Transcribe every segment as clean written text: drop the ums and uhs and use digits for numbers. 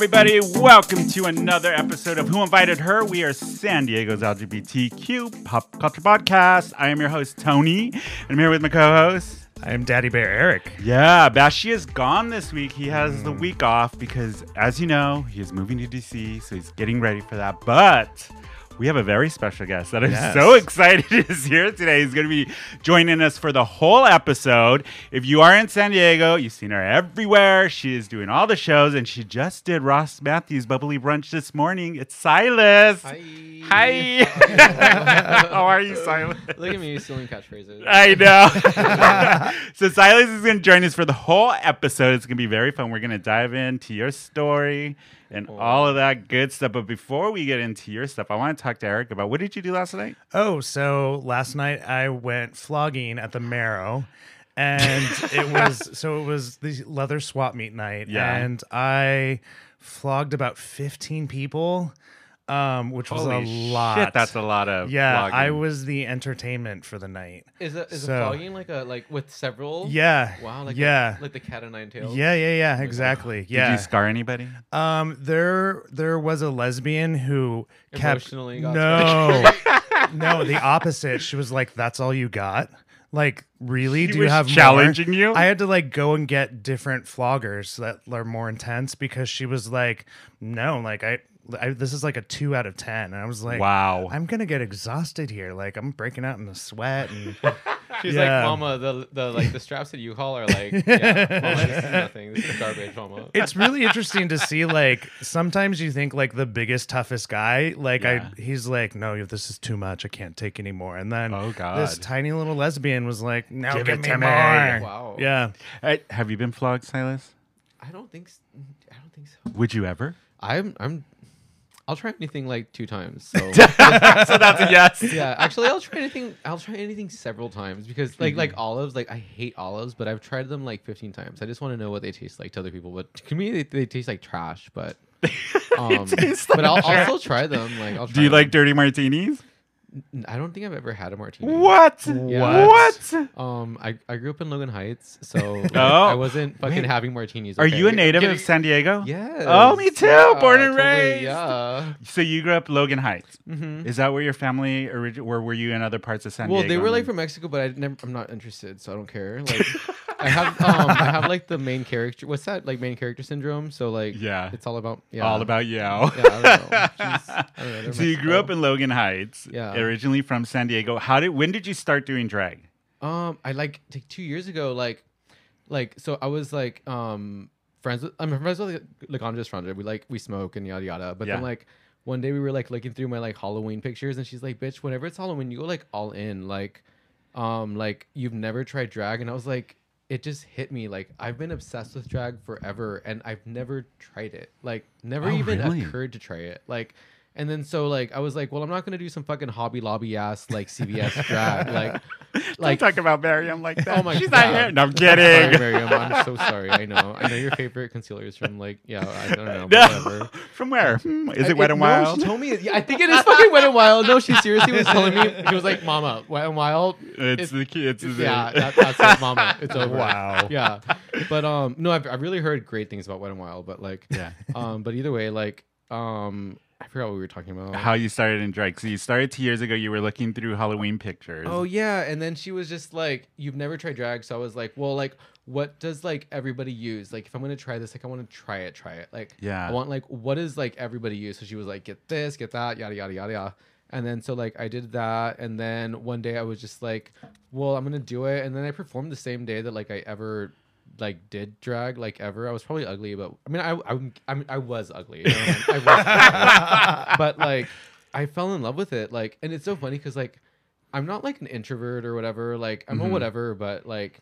everybody. Welcome to another episode of Who Invited Her. We are San Diego's LGBTQ pop culture podcast. I am your host, Tony, and I'm here with my co-host. I am Daddy Bear Eric. Yeah, Bashi is gone this week. He has the week off because, as you know, he is moving to DC, so he's getting ready for that. But we have a very special guest that I'm so excited is here today. He's going to be joining us for the whole episode. If you are in San Diego, you've seen her everywhere. She is doing all the shows, and she just did Ross Matthews' Bubbly Brunch this morning. It's Silas. Hi. Hi. How are you, Silas? Look at me stealing catchphrases. I know. So Silas is going to join us for the whole episode. It's going to be very fun. We're going to dive into your story and all of that good stuff. But before we get into your stuff, I want to talk to Eric about what did you do last night? Oh, so last night I went flogging at the Marrow, and it was the leather swap meet night, and I flogged about 15 people, which was a lot. Shit, that's a lot of flogging. I was the entertainment for the night. Is flogging like with several? Yeah. Wow. Like the cat of nine tails. Yeah. Exactly. Yeah. Did you scar anybody? There was a lesbian who emotionally kept no, the opposite. She was like, "That's all you got." Like, really? Do you have more? Challenging you? I had to like go and get different floggers that are more intense because she was like, "No, like I this is like a 2 out of 10," and I was like, "Wow, I'm gonna get exhausted here. Like, I'm breaking out in the sweat." And she's like, "Mama, the straps that you haul are like, Mama, this is nothing. This is garbage, Mama." It's really interesting to see. Like, sometimes you think like the biggest, toughest guy, like he's like, "No, this is too much. I can't take anymore." And then this tiny little lesbian was like, "No, give me more." Wow. Yeah. Have you been flogged, Silas? I don't think so. Would you ever? I'll try anything like 2 times. So that's a yes. Yeah, actually, I'll try anything several times because like olives, like I hate olives, but I've tried them like 15 times. I just want to know what they taste like to other people. But to me, they taste like trash. But I'll also try them. Like, do you like dirty martinis? I don't think I've ever had a martini. What? Yeah. What? I grew up in Logan Heights, so I wasn't fucking having martinis. Okay? Are you a native of San Diego? Yes. Oh, me too. Yeah, born and raised. Yeah. So you grew up Logan Heights. Mm-hmm. Is that where your family or were you in other parts of San Diego? Well, they were like from Mexico, but I'm not interested, so I don't care. Like, I have like the main character. What's that? Like main character syndrome. So like, it's all about yo. Yeah, I don't know. So you grew up in Logan Heights. Yeah. Originally from San Diego. When did you start doing drag? I like 2 years ago. So I was like friends with Lagandra's friend. We smoke and yada yada. But then like one day we were like looking through my like Halloween pictures, and she's like, "Bitch, whenever it's Halloween, you go like all in. Like you've never tried drag." And I was like, it just hit me. Like, I've been obsessed with drag forever, and I've never tried it. Like, never even occurred to try it. Like. And then so like I was like, well, I'm not gonna do some fucking Hobby Lobby ass like CVS drag like don't talk about Miriam like that. Oh my God. Not here. No, I'm kidding. Sorry, Miriam, I'm so sorry. I know your favorite concealer is from like I don't know, whatever. From where? Is it Wet and Wild? She told me. I think it is fucking Wet and Wild. No, she seriously was telling me. She was like, "Mama, Wet and Wild. It's the key. It's that's it, Mama. It's over." Wow. Yeah, but no, I've really heard great things about Wet and Wild, but like but either way, like I forgot what we were talking about. How you started in drag. So you started 2 years ago. You were looking through Halloween pictures. Oh, yeah. And then she was just like, "You've never tried drag." So I was like, well, like, what does like everybody use? Like, if I'm going to try this, like, I want to try it. Like, I want like, what is like everybody use? So she was like, get this, get that, yada, yada, yada, yada. And then so like I did that. And then one day I was just like, well, I'm going to do it. And then I performed the same day that like I ever like did drag like ever. I was probably ugly, but I mean I was ugly, you know? I was ugly. But like I fell in love with it, like, and it's so funny because like I'm not like an introvert or whatever, like I'm a whatever, but like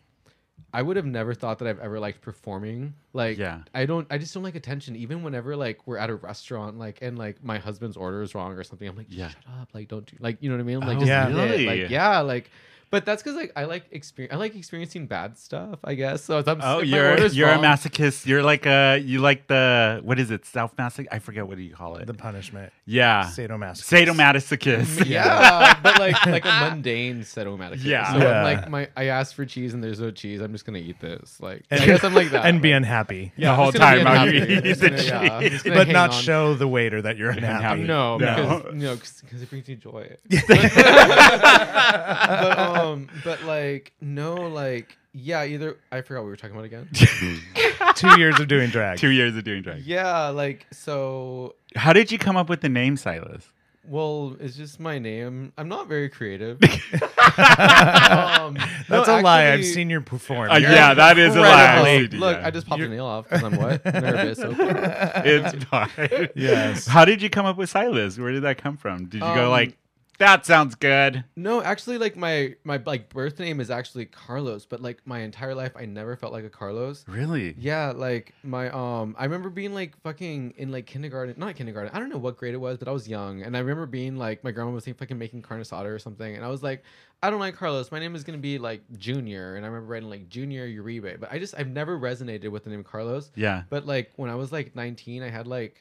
I would have never thought that I've ever liked performing. Like, I just don't like attention. Even whenever like we're at a restaurant, like, and like my husband's order is wrong or something, I'm like, shut up, like don't do, like, you know what I mean? I'm like, just eat it. Like, yeah, like, But that's because like I like experiencing bad stuff, I guess. So I'm, oh, you're wrong. A masochist. You're like you like the, what is it, self masochist? I forget, what do you call it? The punishment. Yeah. Sadomasochist. Yeah, but like a mundane sadomasochist. Yeah. So yeah. I asked for cheese and there's no cheese. I'm just gonna eat this. Like, and I guess I'm like that. And be unhappy the whole time while you eat the cheese, but not show the waiter that you're unhappy. No, because it brings you joy. Either I forgot what we were talking about again. 2 years of doing drag. Yeah, like, so how did you come up with the name Silas? Well, it's just my name. I'm not very creative. That's a lie. I've seen you perform. Yeah, that is a lie. Look, I just popped your nail off because I'm what? Nervous. Okay. It's fine. Yes. How did you come up with Silas? Where did that come from? Did you go like, that sounds good? No, actually, like my birth name is actually Carlos, but like my entire life I never felt like a Carlos. Really? Yeah, like my I remember being like fucking in like kindergarten. I don't know what grade it was, but I was young, and I remember being like, my grandma was fucking making carne asada or something, and I was like, I don't like Carlos. My name is gonna be like Junior, and I remember writing like Junior Uribe, but I've never resonated with the name Carlos. Yeah. But like when I was like 19, I had like,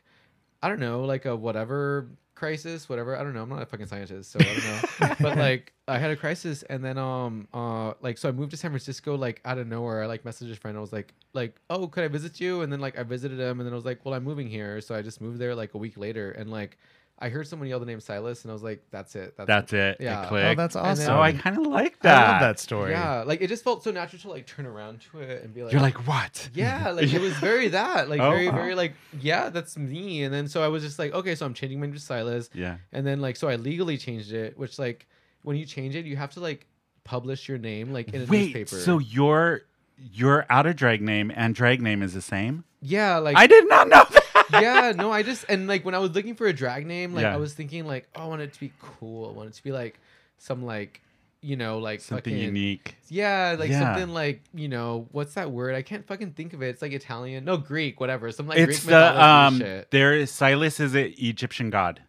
I don't know, like a whatever crisis, whatever, I don't know, I'm not a fucking scientist, so I don't know. But like I had a crisis, and then so I moved to San Francisco, like out of nowhere. I like messaged a friend, I was like, oh, could I visit you? And then like I visited him, and then I was like, well, I'm moving here. So I just moved there like a week later, and like I heard someone yell the name Silas, and I was like, that's it. Yeah. Oh, that's awesome. Then, I kind of like that. I love that story. Yeah. Like, it just felt so natural to, like, turn around to it and be like... You're like, what? Yeah. Like, it was very that. Like, very, like, yeah, that's me. And then, so I was just like, okay, so I'm changing my name to Silas. Yeah. And then, like, so I legally changed it, which, like, when you change it, you have to, like, publish your name, like, in a newspaper. Wait, so your out of drag name and drag name is the same? Yeah, like... I did not know that. Yeah, no, I just, and like when I was looking for a drag name, like I was thinking like, oh, I want it to be cool. I want it to be like some like, you know, like something fucking unique. Yeah, like something like, you know, what's that word? I can't fucking think of it. It's like Italian, no, Greek, whatever. Some like it's Greek mythology shit. There is Silas is an Egyptian god.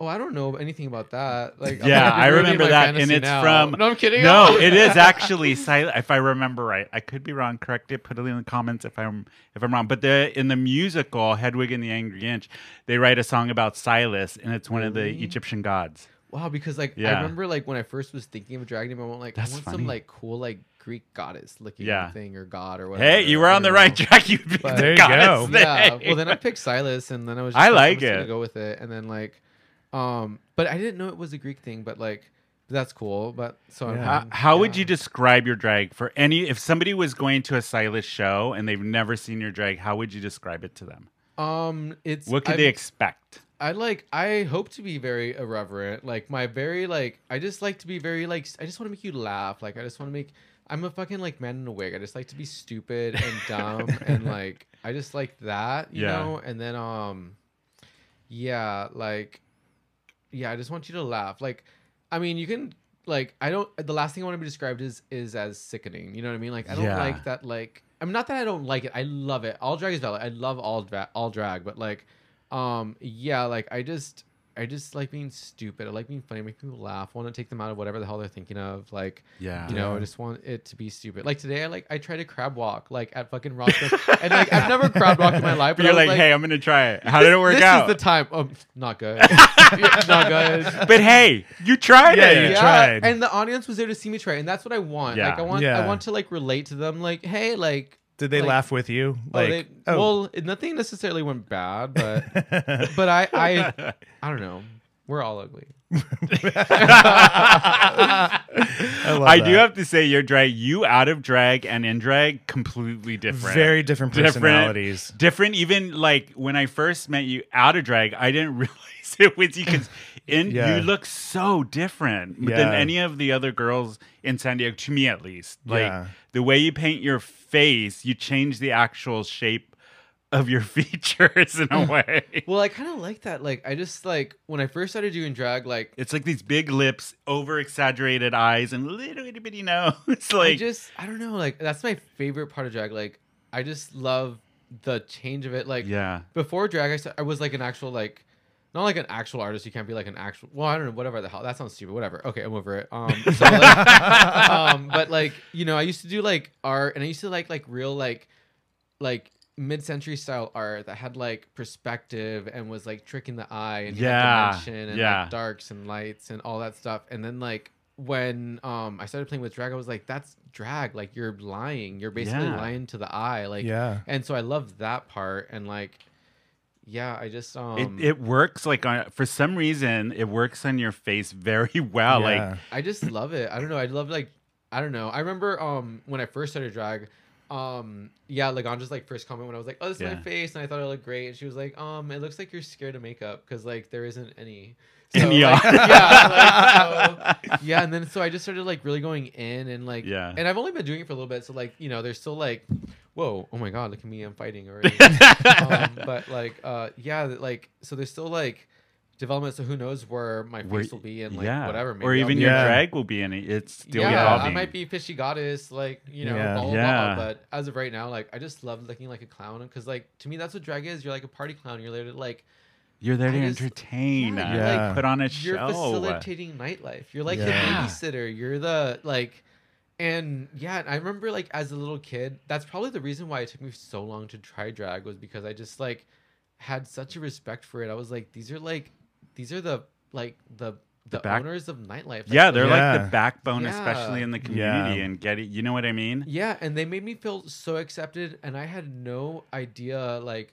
Oh, I don't know anything about that. Like, yeah, I remember that, and it's now. From. No, I'm kidding. No, it is actually Silas. If I remember right, I could be wrong. Correct it. Put it in the comments if I'm wrong. But in the musical Hedwig and the Angry Inch, they write a song about Silas, and it's one of the Egyptian gods. Wow, because like I remember like when I first was thinking of a drag name, I want some like cool like Greek goddess looking thing or god or whatever. Hey, you were on the right track. You picked the goddess name. Yeah. Well, then I picked Silas, and then I was just going to go with it, and then like. But I didn't know it was a Greek thing, but like that's cool. But so how would you describe your drag for if somebody was going to a Silas show and they've never seen your drag, how would you describe it to them? What could they expect? I hope to be very irreverent. Like my very like I just like to be very like I just want to make you laugh. Like I just want to make I'm a fucking like man in a wig. I just like to be stupid and dumb and like I just like that, you know? And then I just want you to laugh. Like, I mean, you can like the last thing I want to be described is as sickening. You know what I mean? Like, I don't like that. Like, I'm not that I don't like it. I love it. All drag is valid. I love all drag. But like, like I just like being stupid. I like being funny. I make people laugh. I want to take them out of whatever the hell they're thinking of. Like, I just want it to be stupid. Like today, I tried to crab walk like at fucking Ross and like I've never crab walked in my life. But you're like, hey, I'm gonna try it. How did it work out? This is the time. Not good. But hey, you tried it. Yeah, you tried. And the audience was there to see me try, and that's what I want. Yeah. Like I want to like relate to them. Like, hey, like. Did they laugh with you? Like, well, nothing necessarily went bad, but I don't know. We're all ugly. I do have to say, your drag, you out of drag and in drag, completely different. Very different personalities. Different even like when I first met you out of drag, I didn't realize it was you because you look so different than any of the other girls in San Diego, to me at least. Like the way you paint your face, you change the actual shape of your features in a way. Well, I kind of like that. Like, I just like when I first started doing drag, like it's like these big lips, over exaggerated eyes, and little itty bitty nose. Like, I don't know. Like, that's my favorite part of drag. Like, I just love the change of it. Like, before drag, I was like an actual like Not like an actual artist. You can't be like an actual... Well, I don't know. Whatever the hell. That sounds stupid. Whatever. Okay, I'm over it. So like, but like, you know, I used to do like art, and I used to like real like mid-century style art that had like perspective and was like tricking the eye and dimension and like darks and lights and all that stuff. And then like when I started playing with drag, I was like, that's drag. Like you're lying. You're basically lying to the eye. Like, and so I loved that part. And like, I just it works like on, for some reason it works on your face very well. Like I just love it. I don't know. I love like I don't know. I remember when I first started drag, Lagandra's like first comment when I was like, "Oh, this is my face," and I thought it looked great, and she was like, "It looks like you're scared of makeup because like there isn't any." So, like, and then so I just started like really going in and like and I've only been doing it for a little bit, so like you know, there's still like. Whoa, oh my God, look at me, I'm fighting already. But like, like, so there's still like development, so who knows where my face will be and like whatever. Maybe or even your drag will be in it. It's still evolving. I might be Fishy Goddess, like, you know, blah, blah, blah. But as of right now, like, I just love looking like a clown. Because like, to me, that's what drag is. You're like a party clown. You're there to like... You're there to entertain. You're like, put on a show. You're facilitating nightlife. You're like the babysitter. You're the like... And yeah, I remember like as a little kid, that's probably the reason why it took me so long to try drag was because I just like had such a respect for it. I was like, these are the like the owners of nightlife. Like, yeah, they're like the backbone, especially in the community and get it. You know what I mean? Yeah, and they made me feel so accepted, and I had no idea like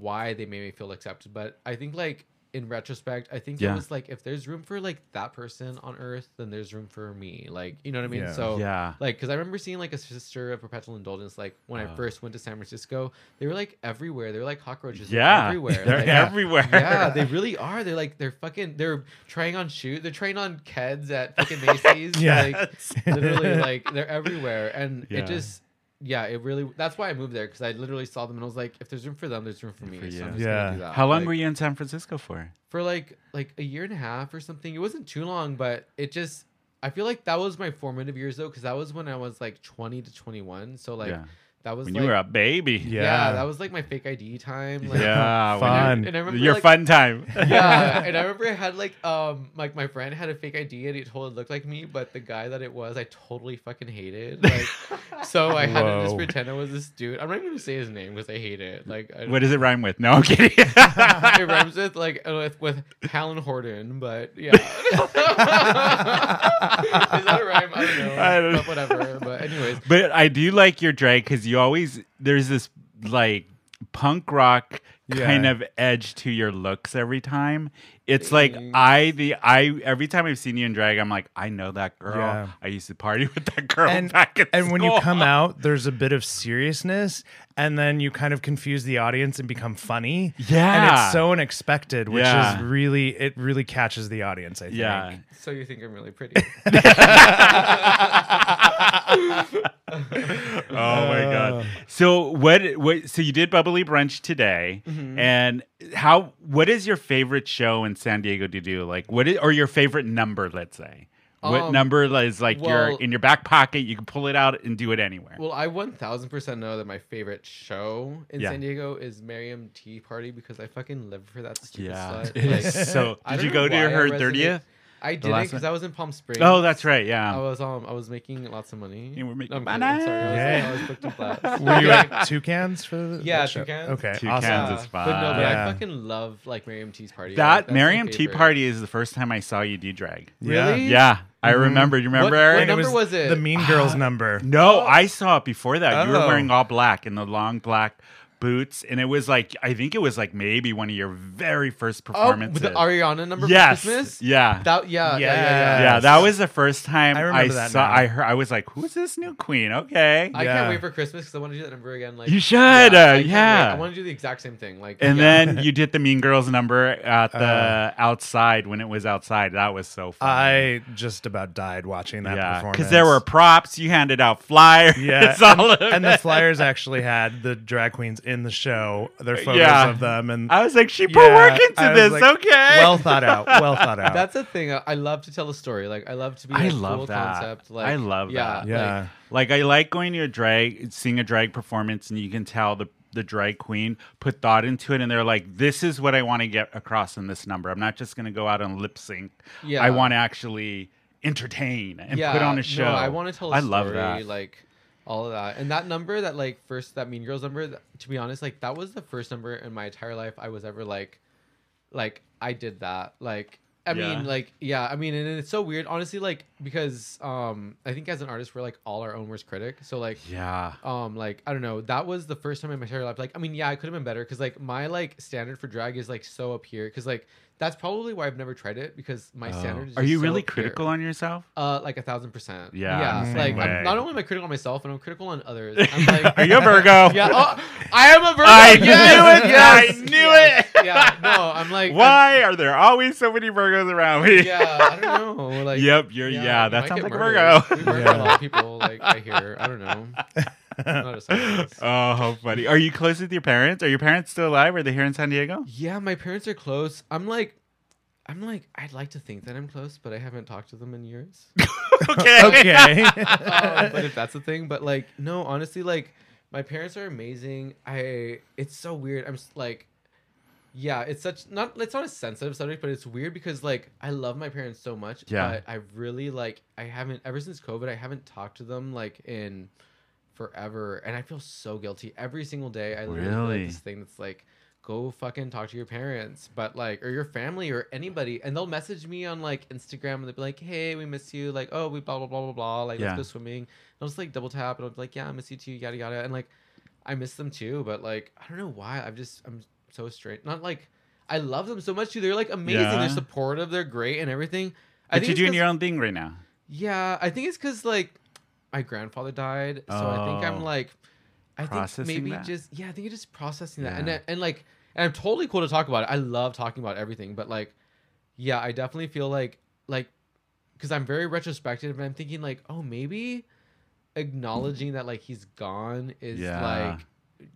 why they made me feel accepted. But I think like in retrospect, I think it was like, if there's room for like that person on earth, then there's room for me. Like, you know what I mean? Yeah. So like, cause I remember seeing like a Sister of Perpetual Indulgence, like when I first went to San Francisco, they were like everywhere. They were like cockroaches everywhere. They're like, everywhere. Yeah, they really are. They're like, they're trying on shoes. They're trying on Keds at fucking Macy's. Like literally like they're everywhere. And it just, it really, that's why I moved there, because I literally saw them and I was like, if there's room for them, there's room for me. So I'm just gonna do that. How long were you in San Francisco for? For like a year and a half or something. It wasn't too long, but it just, I feel like that was my formative years though, because that was when I was like 20 to 21. So like that was when you were a baby. Yeah, that was like my fake ID time. Like, fun. And I remember, your fun time. And I remember I had like my friend had a fake ID and it totally looked like me, but the guy that it was, I totally fucking hated. Like, so I had to just pretend I was this dude. I'm not even gonna say his name because I hate it. Like, what does it rhyme with? No, I'm kidding. It rhymes with like with Helen Horton, but yeah. Is that a rhyme? I don't know. But whatever. But anyways. But I do like your drag because you always, there's this like punk rock kind of edge to your looks every time. It's like I every time I've seen you in drag, I'm like, I know that girl. Yeah. I used to party with that girl back at school. When you come out, there's a bit of seriousness, and then you kind of confuse the audience and become funny. Yeah, and it's so unexpected, which is really, it really catches the audience, I think. Yeah. So you think I'm really pretty? Oh my God. So what so you did Bubbly Brunch today, and what is your favorite show in San Diego to do? Like or your favorite number, let's say. What number is like you're in your back pocket, you can pull it out and do it anywhere? Well, I 1000% know that my favorite show in San Diego is Miriam Tea Party, because I fucking live for that stupid slut. Like, so did you go to her 30th? I didn't, because I was in Palm Springs. Oh, that's right. Yeah, I was making lots of money. You were making money. I'm sorry, I was booked in class. Were you like two cans for the? Yeah, two cans. Okay, two cans is fine. But no, I fucking love like Miriam Tea's Party. That Miriam Tea Party is the first time I saw you do drag. Really? Yeah. I remember. You remember, Aaron? What number was it? The Mean Girls number. No, I saw it before that. You were wearing all black and the long black boots, and it was like, I think it was like maybe one of your very first performances. Oh, the Ariana number for Christmas? Yeah. Yeah, that was the first time I was like, who's this new queen? Okay. I can't wait for Christmas because I want to do that number again. Like, you should. I want to do the exact same thing. Like, and then you did the Mean Girls number at the outside when it was outside. That was so fun. I just about died watching that performance. Because there were props. You handed out flyers. Yeah. And the flyers actually had the drag queens in the show, their photos of them, and I was like, she put work into this. Like, okay, well thought out. That's the thing. I love to tell a story. Like, I love to be a cool concept. Like, I love that. Yeah, like I like going to a drag, seeing a drag performance, and you can tell the the drag queen put thought into it, and they're like, this is what I want to get across in this number. I'm not just going to go out and lip sync. Yeah. I want to actually entertain and put on a show. No, I want to tell a story. Love that. Like, all of that. And that number, that like first, that Mean Girls number, to be honest, like that was the first number in my entire life I was ever like I did that. Like, I mean, and it's so weird, honestly, like, because I think as an artist, we're like all our own worst critic. So like, like, I don't know. That was the first time in my entire life. Like, I mean, yeah, I could have been better. Cause like my like standard for drag is like so up here. Cause like, that's probably why I've never tried it, because my standard is just Are you really critical on yourself? Like 1,000%. Yeah. Like, I'm, not only am I critical on myself, but I'm critical on others. I'm like, are you a Virgo? Yeah. Oh, I am a Virgo. I knew it. Yeah. No, I'm like, why are there always so many Virgos around me? I don't know. Like, that sounds like a Virgo. We murder a lot of people, like, I hear. I don't know. Oh, how funny. Are you close with your parents? Are your parents still alive? Are they here in San Diego? Yeah, my parents are close. I'm like, I'd like to think that I'm close, but I haven't talked to them in years. Okay. But if that's the thing, but like, no, honestly, like, my parents are amazing. It's so weird. I'm like, yeah, it's not a sensitive subject, but it's weird because like I love my parents so much. Yeah. But I really like, ever since COVID, I haven't talked to them like in forever, and I feel so guilty every single day. I literally like this thing that's like, go fucking talk to your parents, but like, or your family or anybody, and they'll message me on like Instagram and they'll be like, hey, we miss you, like, oh, we blah blah blah blah blah, like, let's go swimming, and I'll just like double tap and I'll be like, yeah, I miss you too, yada yada, and like I miss them too, but like I don't know why, I'm so straight, not like I love them so much too, they're like amazing, they're supportive, they're great and everything. But you're doing your own thing right now. Yeah, I think it's because like my grandfather died, so I think I'm like, I think you're just processing that, and I'm totally cool to talk about it. I love talking about everything, but like, yeah, I definitely feel like, because I'm very retrospective, and I'm thinking like, oh, maybe acknowledging that like he's gone is like,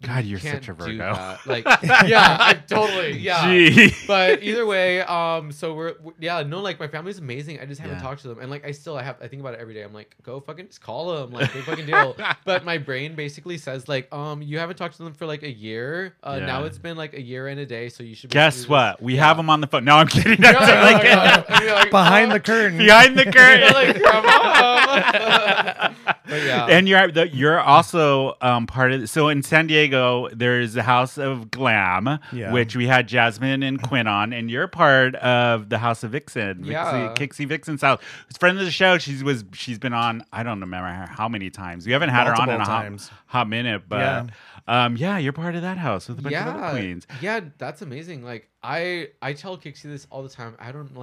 God, you're such a Virgo. Like, Jeez. But either way, so like my family's amazing. I just haven't talked to them, and like I think about it every day. I'm like, go fucking just call them, like, big fucking deal. But my brain basically says like, you haven't talked to them for like a year. Now it's been like a year and a day, so you should. Guess what? We have them on the phone. No, I'm kidding. Behind the curtain. Behind the curtain. Like, come on. But yeah. And you're also part of. So in San Diego, there's the House of Glam, which we had Jasmine and Quinn on, and you're part of the House of Vixen, Kixie Vixen South, who's a friend of the show. She's been on, I don't remember how many times. We haven't had her on in a hot minute, but you're part of that house with a bunch of other queens. Yeah, that's amazing. Like I tell Kixie this all the time. I don't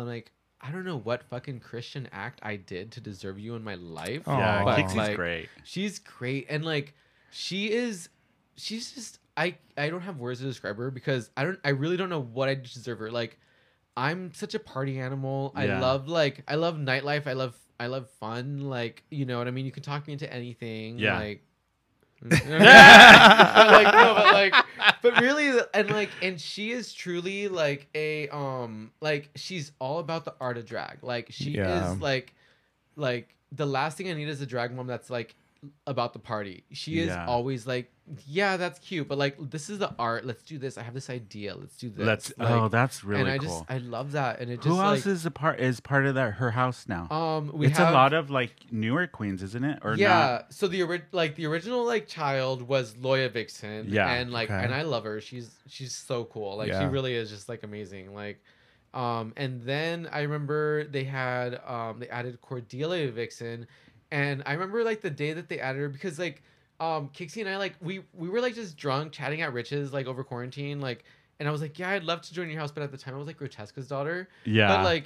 know what fucking Christian act I did to deserve you in my life. Yeah, Kixie's great. She's great, and like she is. She's just I don't have words to describe her because I really don't know what I deserve her. Like, I'm such a party animal. Yeah. I love nightlife. I love fun. Like, you know what I mean? You can talk me into anything. Yeah. Like, but really, and she is truly like a she's all about the art of drag. Like, she is like the last thing I need is a drag mom that's like about the party. She is always like, yeah, that's cute, but like, this is the art. Let's do this. I have this idea. Let's do this. That's really cool. And I love that. And it just, who else is part of that her house now? It's a lot of like newer queens, isn't it? Or not? So the original like child was Loya Vixen. Yeah, and and I love her. She's so cool. Like she really is just like amazing. Like, and then I remember they had they added Cordelia Vixen. And I remember like the day that they added her, because like Kixie and I like we were like just drunk chatting at Rich's like over quarantine, like, and I was like, yeah, I'd love to join your house, but at the time I was like Grotesca's daughter. Yeah. But like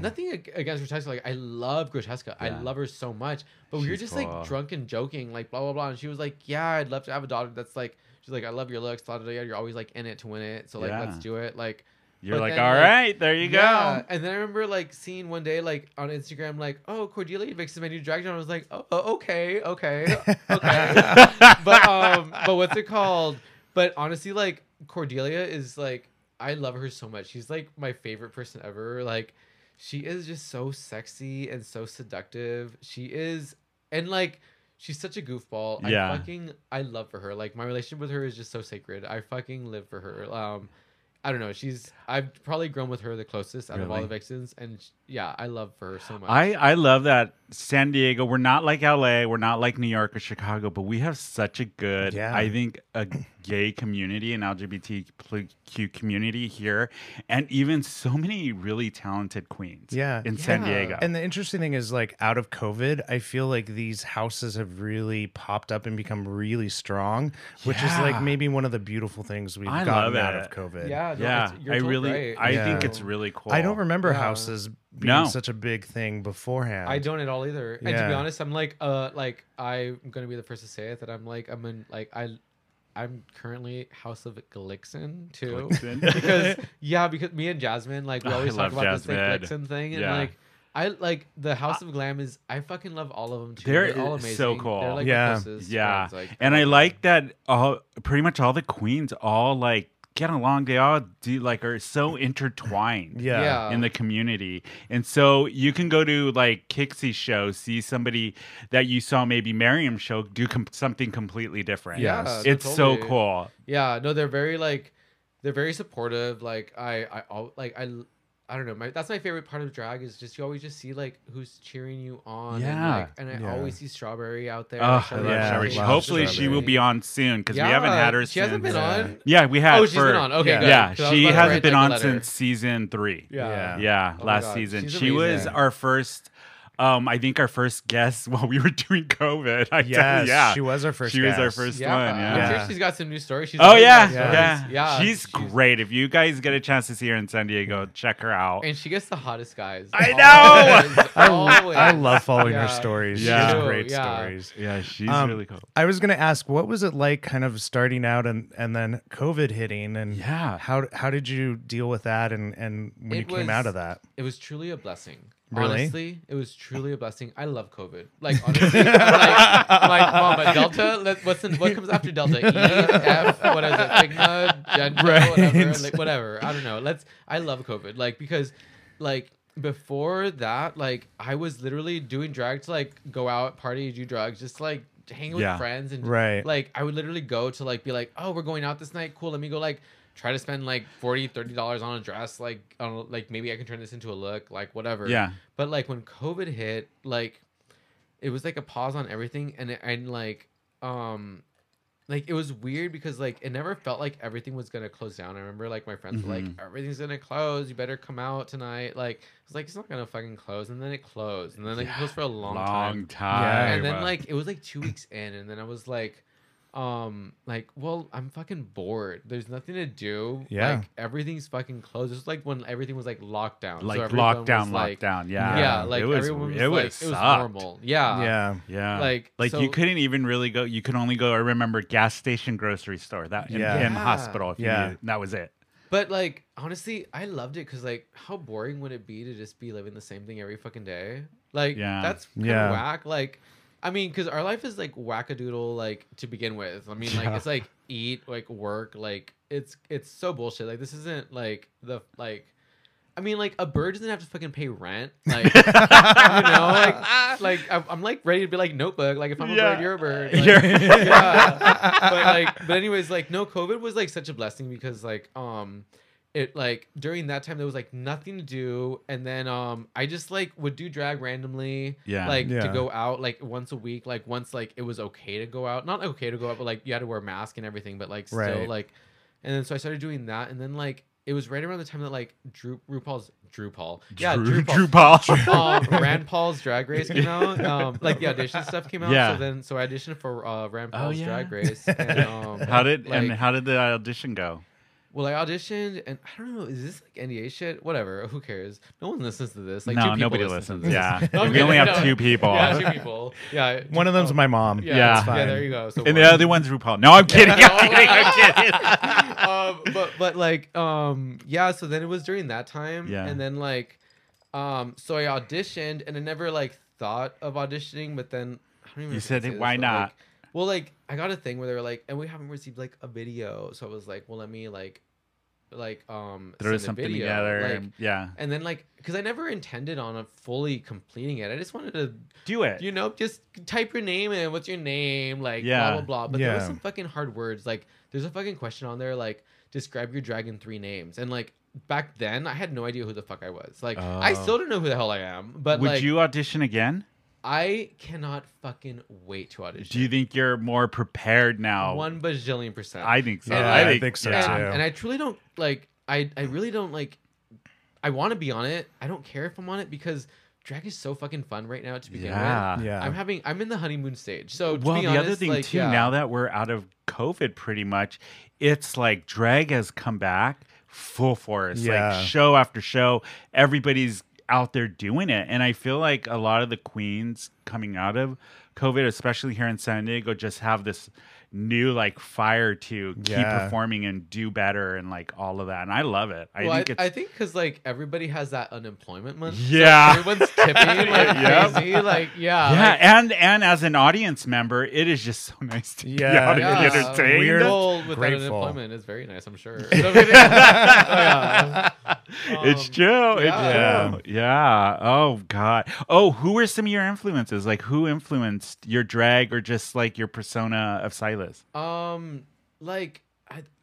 nothing against Grotesca, like I love Grotesca. Yeah. I love her so much. But we were just like drunk and joking, like blah blah blah. And she was like, yeah, I'd love to have a daughter that's like, she's like, I love your looks, blah blah blah. You're always like in it to win it. So like let's do it. Like, you're like, all right, there you go. And then I remember like seeing one day like on Instagram like, oh, Cordelia Vixen, my new drag genre. I was like, oh, okay. But what's it called? But honestly, like Cordelia is like, I love her so much. She's like my favorite person ever. Like, she is just so sexy and so seductive. She is, and like, She's such a goofball. Yeah. I love for her. Like, my relationship with her is just so sacred. I fucking live for her. I don't know. I've probably grown with her the closest out of all the Vixens. And I love for her so much. I love that San Diego, we're not like LA, we're not like New York or Chicago, but we have such a good, I think, a gay community and LGBTQ community here. And even so many really talented queens in San Diego. And the interesting thing is, like, out of COVID, I feel like these houses have really popped up and become really strong, which is like maybe one of the beautiful things we've gotten out of COVID. Yeah. I think it's really cool. I don't remember houses being such a big thing beforehand. I don't at all either. Yeah. And to be honest, I'm like I'm gonna be the first to say it that I'm currently House of Glixen too. Because me and Jasmine, like, we always talk about this Glixen thing, and I like the House of Glam is. I fucking love all of them too. They're all amazing. So cool. They're like the closest ones, like, and I like that all pretty much all the queens all like. Get along, they all do, like, are so intertwined in the community. And so you can go to like Kixie's show, see somebody that you saw maybe Miriam's show do something completely different. It's totally. So cool. They're very like, they're very supportive. Like I don't know. That's my favorite part of drag is just you always just see like who's cheering you on. And I always see Strawberry out there. Oh, Strawberry. Hopefully she will be on soon because we haven't had her since. She hasn't been on? Yeah, we have. Oh, she's been on. Okay, good. Yeah, she hasn't been on since season 3. Yeah, last season. She was our first... I think our first guest while we were doing COVID. She was our first. She was our first one. I'm sure she's got some new stories. She's great. If you guys get a chance to see her in San Diego, check her out. And she gets the hottest guys. I know. I love following her stories. She has great stories. Yeah, she's really cool. I was gonna ask, what was it like, kind of starting out and then COVID hitting, and how did you deal with that, and when you came out of that? It was truly a blessing. Really? Honestly, it was truly a blessing. I love COVID. Like, honestly, like Mama, Delta, what comes after Delta? E, F, what is it? Sigma, Gender, whatever. Like, whatever. I don't know. I love COVID. Like, because, like, before that, like, I was literally doing drag to, like, go out, party, do drugs, just, like, hang with friends. And, like, I would literally go to, like, be like, oh, we're going out this night. Cool. Let me go, like, try to spend like $40, $30 on a dress, like maybe I can turn this into a look, like whatever. Yeah. But like when COVID hit, like it was like a pause on everything, and like it was weird because like it never felt like everything was gonna close down. I remember like my friends were like, everything's gonna close, you better come out tonight. Like I was like, it's not gonna fucking close, and then it closed, and then like it closed for a long time. Yeah. And then like it was like 2 weeks in, and then I was like. Well, I'm fucking bored. There's nothing to do. Yeah. Like, everything's fucking closed. It's like when everything was, like, locked down. Like, so lockdown. Yeah. Yeah, like, everyone was, like, it was normal. Yeah. Yeah. Yeah. Like so, you couldn't even really go. You could only go, I remember, gas station, grocery store. That and hospital. If you needed. That was it. But, like, honestly, I loved it because, like, how boring would it be to just be living the same thing every fucking day? Like, that's kind of whack. Like... I mean, because our life is, like, wackadoodle, like, to begin with. I mean, like, it's, like, eat, like, work, like, it's so bullshit. Like, this isn't, like, the, like, I mean, like, a bird doesn't have to fucking pay rent. Like, you know, like, I'm, like, ready to be, like, Notebook. Like, if I'm a bird, you're a bird. Like, But, like, anyways, like, no, COVID was, like, such a blessing because, like, it like during that time there was like nothing to do, and then I just like would do drag randomly, to go out like once a week, like once like it was okay to go out, not okay to go out, but like you had to wear a mask and everything, but like still like, and then so I started doing that, and then like it was right around the time that like Rand Paul's Drag Race came out, like the audition stuff came out. Yeah. So I auditioned for Rand Paul's Drag Race. And, how did the audition go? Well, I auditioned, and I don't know, is this like NDA shit? Whatever, who cares? No one listens to this. Like, no, nobody listens. We only have 2 people. Yeah, 2 people. Yeah, one of them's my mom. Yeah, fine. There you go. So and the other one's RuPaul. No, I'm kidding. I'm kidding. But like, So then it was during that time, and then like, so I auditioned, and I never like thought of auditioning, but then I don't even. You said, why not? Like, well, like, I got a thing where they were like, and we haven't received, like, a video. So I was like, well, let me, like, like throw something video together, like, and, yeah, and then like because I never intended on fully completing it. I just wanted to do it, you know, just type your name in, what's your name, like yeah, blah blah blah. But yeah, there was some fucking hard words. Like there's a fucking question on there like describe your drag in 3 names, and like back then I had no idea who the fuck I was. Like oh, I still don't know who the hell I am. But would like, you audition again? I cannot fucking wait to audition. Do you think you're more prepared now? 1,000,000,000%. I think so. Yeah, I think so, yeah, too. And I truly don't, like, I really don't, like, I want to be on it. I don't care if I'm on it because drag is so fucking fun right now to begin yeah with. Yeah. I'm in the honeymoon stage. So, to be honest, the other thing, like, too, yeah, now that we're out of COVID pretty much, it's like drag has come back full force. Yeah. Like, show after show, everybody's out there doing it, and I feel like a lot of the queens coming out of COVID, especially here in San Diego, just have this new like fire to yeah keep performing and do better and like all of that, and I love it. I think because like everybody has that unemployment month, yeah, so everyone's tipping like yep crazy, like yeah, yeah, like, and as an audience member, it is just so nice to yeah be out yeah and entertained. Weird old without unemployment is very nice, I'm sure. Yeah. It's true. Yeah. It's true. Yeah. Oh, God. Oh, who were some of your influences? Like, who influenced your drag or just, like, your persona of Silas? Like,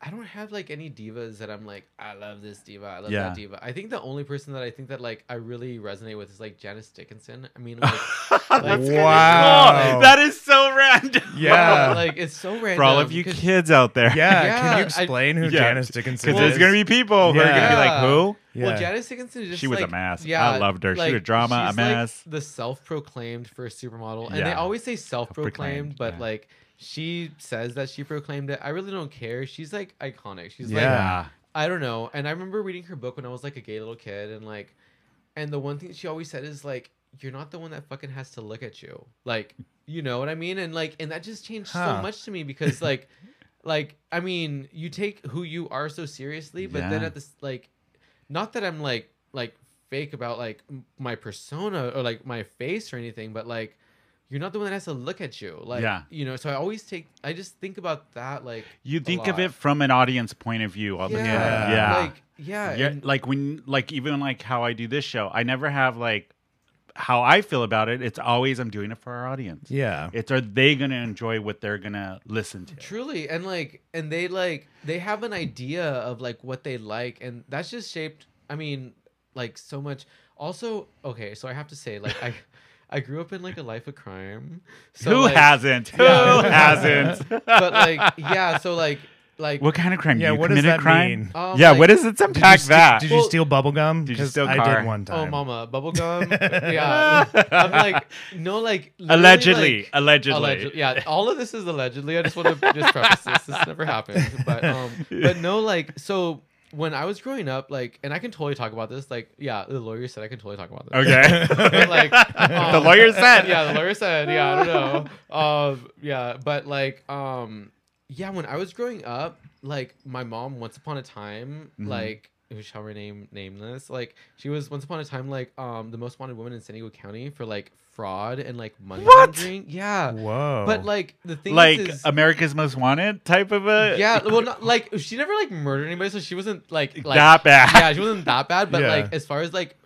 I don't have, like, any divas that I'm like, I love this diva, I love yeah that diva. I think the only person that I think that, like, I really resonate with is, like, Janice Dickinson. I mean, like... That's wow. That is so random. Yeah. Like, it's so random. For all of you kids out there. Yeah, yeah, can you explain who yeah Janice Dickinson is? Because there's going to be people yeah who are going to be like, who? Yeah. Well, Janice Dickinson is just she was like, a mess. Yeah, I loved her. Like, she was a drama, a mess. Like, the self-proclaimed first supermodel. And yeah they always say self-proclaimed, but, yeah, like... She says that she proclaimed it. I really don't care. She's like iconic. She's yeah like, I don't know. And I remember reading her book when I was like a gay little kid, and like, and the one thing she always said is like, you're not the one that fucking has to look at you. Like, you know what I mean? And like, and that just changed so much to me because like, like, I mean, you take who you are so seriously, but yeah then at this, like, not that I'm like fake about like my persona or like my face or anything, but like, you're not the one that has to look at you. Like, yeah, you know, so I just think about that. Like, you think of it from an audience point of view. All yeah the time. Yeah. Like, yeah, yeah. And, like, when, like, even like how I do this show, I never have like how I feel about it. It's always, I'm doing it for our audience. Yeah. It's, are they going to enjoy what they're going to listen to? Truly. And like, and they like, they have an idea of like what they like. And that's just shaped, I mean, like so much. Also, okay, so I have to say, like, I grew up in like a life of crime. So, who like, hasn't? Yeah. Who hasn't? But like, yeah. So like what kind of crime? Yeah. You what does that crime mean? Yeah. Like, what is it? Unpack that. Did you steal bubble gum? Did you steal car? I did one time. Oh, mama, bubble gum. Yeah. I'm like, no, like allegedly, like, allegedly. Yeah. All of this is allegedly. I just want to just preface this. This never happened. But no, like so. When I was growing up, like, and I can totally talk about this. Like, yeah, the lawyer said I can totally talk about this. Okay. But, like, the lawyer said. Yeah, the lawyer said. Yeah, I don't know. Yeah, but like, yeah, when I was growing up, like, my mom, once upon a time, mm-hmm, like, who shall rename nameless, like, she was once upon a time like the most wanted woman in San Diego County for like fraud and like money laundering. Yeah. Whoa. But like the thing like is America's Most Wanted type of a yeah. Well, not, like she never like murdered anybody, so she wasn't like that bad. Yeah, she wasn't that bad. But yeah, like as far as like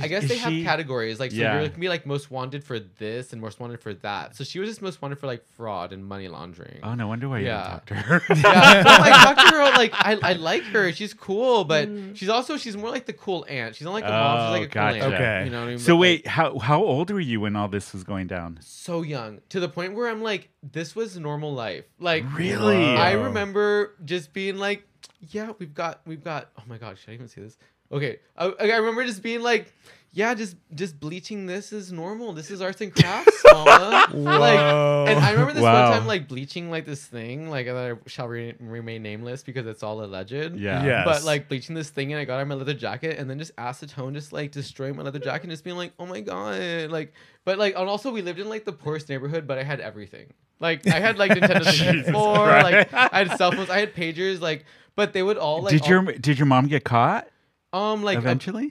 I guess they have categories. Like, so yeah, you're like me, like most wanted for this and most wanted for that. So she was just most wanted for like fraud and money laundering. Oh, no wonder why yeah you didn't talk to her. Yeah, but, like, talk to her. Like, I like her. She's cool, but she's more like the cool aunt. She's not like the mom. She's like a cool aunt. Okay, you know what I mean? So but, wait, like, how old were you when all this was going down? So young, to the point where I'm like, this was normal life. Like, really, I remember just being like, yeah, we've got. Oh my God, should I even see this? Okay, I remember just being like, yeah, just bleaching this is normal. This is arts and crafts, mama. Like, and I remember this one time, like, bleaching, like, this thing, like, that I shall remain nameless because it's all alleged. Yeah. Yes. But, like, bleaching this thing, and I got on my leather jacket, and then just acetone, just, like, destroying my leather jacket, and just being like, oh, my God. Like, but, like, and also we lived in, like, the poorest neighborhood, but I had everything. Like, I had, like, Nintendo 64. Like, I had cell phones. I had pagers. Like, but they would all, like... Did your mom get caught? Like eventually,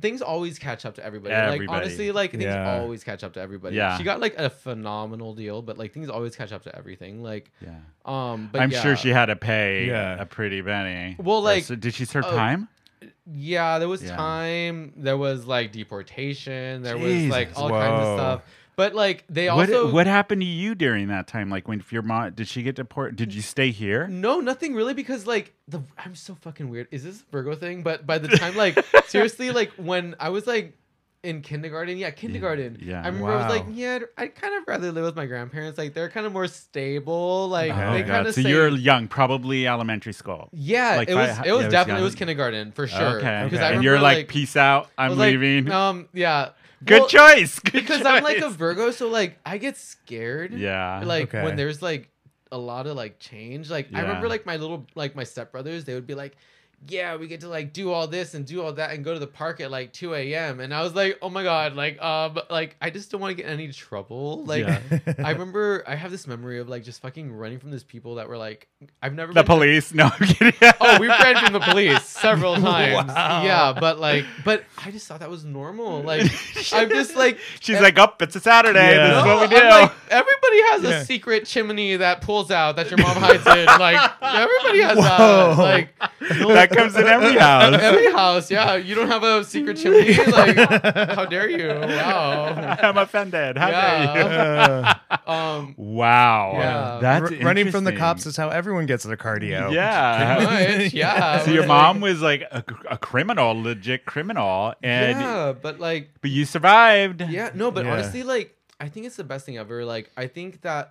things always catch up to everybody. Like honestly, like things always catch up to everybody. Yeah, she got like a phenomenal deal, but like things always catch up to everything. Like, yeah. But I'm sure she had to pay a pretty penny. Well, like, so did she serve time? Yeah, there was time. There was like deportation. There was like all kinds of stuff. But like they also, what happened to you during that time? Like when your mom, did she get deported? Did you stay here? No, nothing really, because like I'm so fucking weird. Is this a Virgo thing? But by the time like seriously, like when I was like in kindergarten, I remember I was like, I'd kind of rather live with my grandparents. Like they're kind of more stable. Like they kind of. So you're young, probably elementary school. Yeah, like it was kindergarten for sure. Okay, because and you're like, peace out, I'm leaving. Like, Good choice. I'm like a Virgo, so like I get scared. Yeah. Like when there's like a lot of like change. Like I remember like my stepbrothers, they would be like, yeah, we get to like do all this and do all that and go to the park at like 2 a.m. And I was like, oh my God, like I just don't want to get in any trouble. Like I remember I have this memory of like just fucking running from these people that were like, I've never been police. No, I'm kidding. Oh, we ran from the police several times. Wow. Yeah, but I just thought that was normal. Like I'm just like she's like, up, it's a Saturday. Yeah. This is what we do. Like, everybody has a secret chimney that pulls out that your mom hides in. Like everybody has that. Like that comes in every house. Every house, yeah. You don't have a secret chimney? Like, how dare you? Wow. I'm offended. How dare you? Wow. Yeah. That's running from the cops is how everyone gets their cardio. Yeah. Much, yeah. So your mom was like a criminal, legit criminal. And But you survived. Yeah. No, but honestly, like, I think it's the best thing ever. Like, I think that's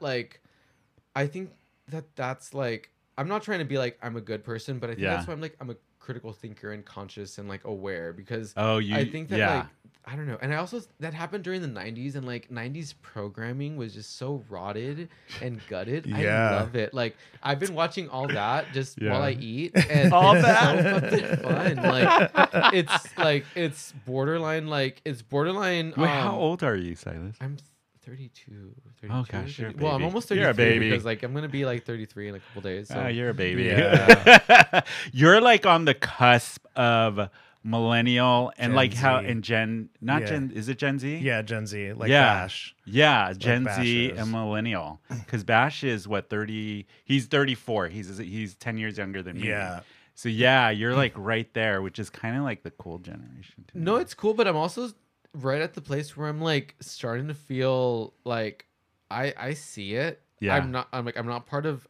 like, I'm not trying to be like I'm a good person, but I think that's why I'm a critical thinker and conscious and like aware, because I think that like I don't know. And I also, that happened during the 90s, and like 90s programming was just so rotted and gutted. I love it. Like I've been watching all that just while I eat, and all that. So fun. Like it's borderline. Wait, how old are you, Silas? I'm 32. 32. Oh gosh, you're a baby. Well, I'm almost 33. You're a baby. Because like I'm gonna be like 33 in a couple days. So. You're a baby. Yeah. You're like on the cusp of millennial and Gen like Z. How and Gen not Gen is it Gen Z? Yeah, Gen Z. Like Bash. Yeah, Gen like Z is. And millennial. Because Bash is what 30. He's 34. He's 10 years younger than me. Yeah. So yeah, you're like right there, which is kind of like the cool generation. Too. No, it's cool, but I'm also right at the place where I'm like starting to feel like I see it. Yeah. I'm not part of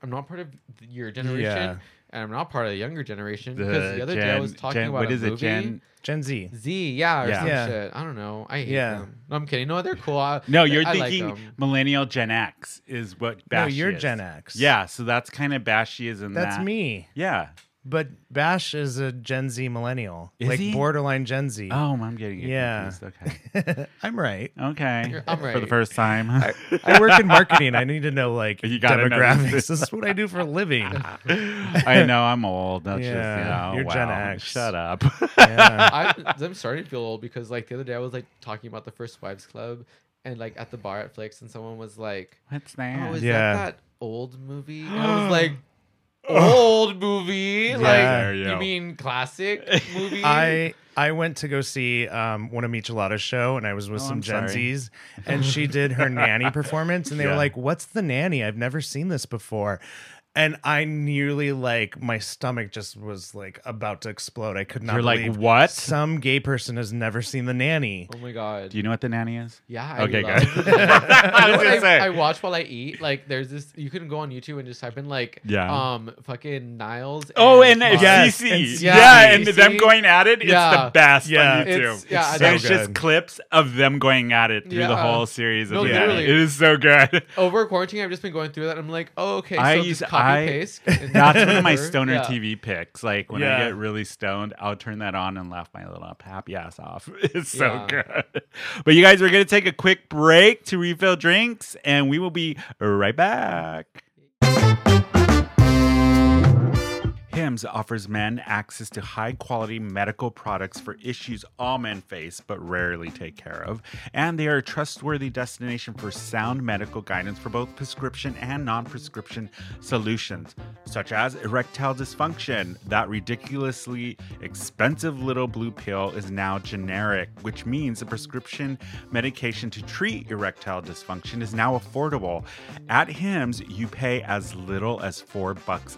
your generation, and I'm not part of the younger generation, because the other day I was talking about what is it, Gen Z. Z, yeah, or some shit. I don't know. I hate them. No, I'm kidding. No, they're cool. No, you're thinking like millennial Gen X is what Bashy is. No, you're Gen X. Yeah, so that's kind of Bashy is in that. That's me. Yeah. But Bash is a Gen Z millennial, is like he? Borderline Gen Z. Oh, I'm getting it. Yeah, okay. I'm right. Okay, I'm right for the first time. I work in marketing. I need to know like demographics. This is what I do for a living. I know I'm old. That's just you're Gen X. Shut up. Yeah. I'm starting to feel old, because like the other day I was like talking about the First Wives Club, and like at the bar at Flix, and someone was like, "What's that? Oh, is that old movie?" And I was like. Old movie, like you mean classic movie? I went to go see One of Michelada's show, and I was with some Gen Zs, and she did her nanny performance, and they were like, "What's the nanny? I've never seen this before." And I nearly, like, my stomach just was, like, about to explode. I could not believe. You're like, what? Some gay person has never seen The Nanny. Oh, my God. Do you know what The Nanny is? Yeah, I love it. I watch while I eat. Like, there's this, you can go on YouTube and just type in, like, fucking Niles. CC. And them going at it. It's the best on YouTube. It's just clips of them going at it through the whole series. Literally. It is so good. Over quarantine, I've just been going through that. I'm like, oh, okay, so I use copy paste. That's one of my stoner TV picks. Like when I get really stoned, I'll turn that on and laugh my little happy ass off. It's so good. But you guys, we're gonna take a quick break to refill drinks, and we will be right back. Hims offers men access to high-quality medical products for issues all men face but rarely take care of, and they are a trustworthy destination for sound medical guidance for both prescription and non-prescription solutions, such as erectile dysfunction. That ridiculously expensive little blue pill is now generic, which means a prescription medication to treat erectile dysfunction is now affordable. At Hims, you pay as little as $4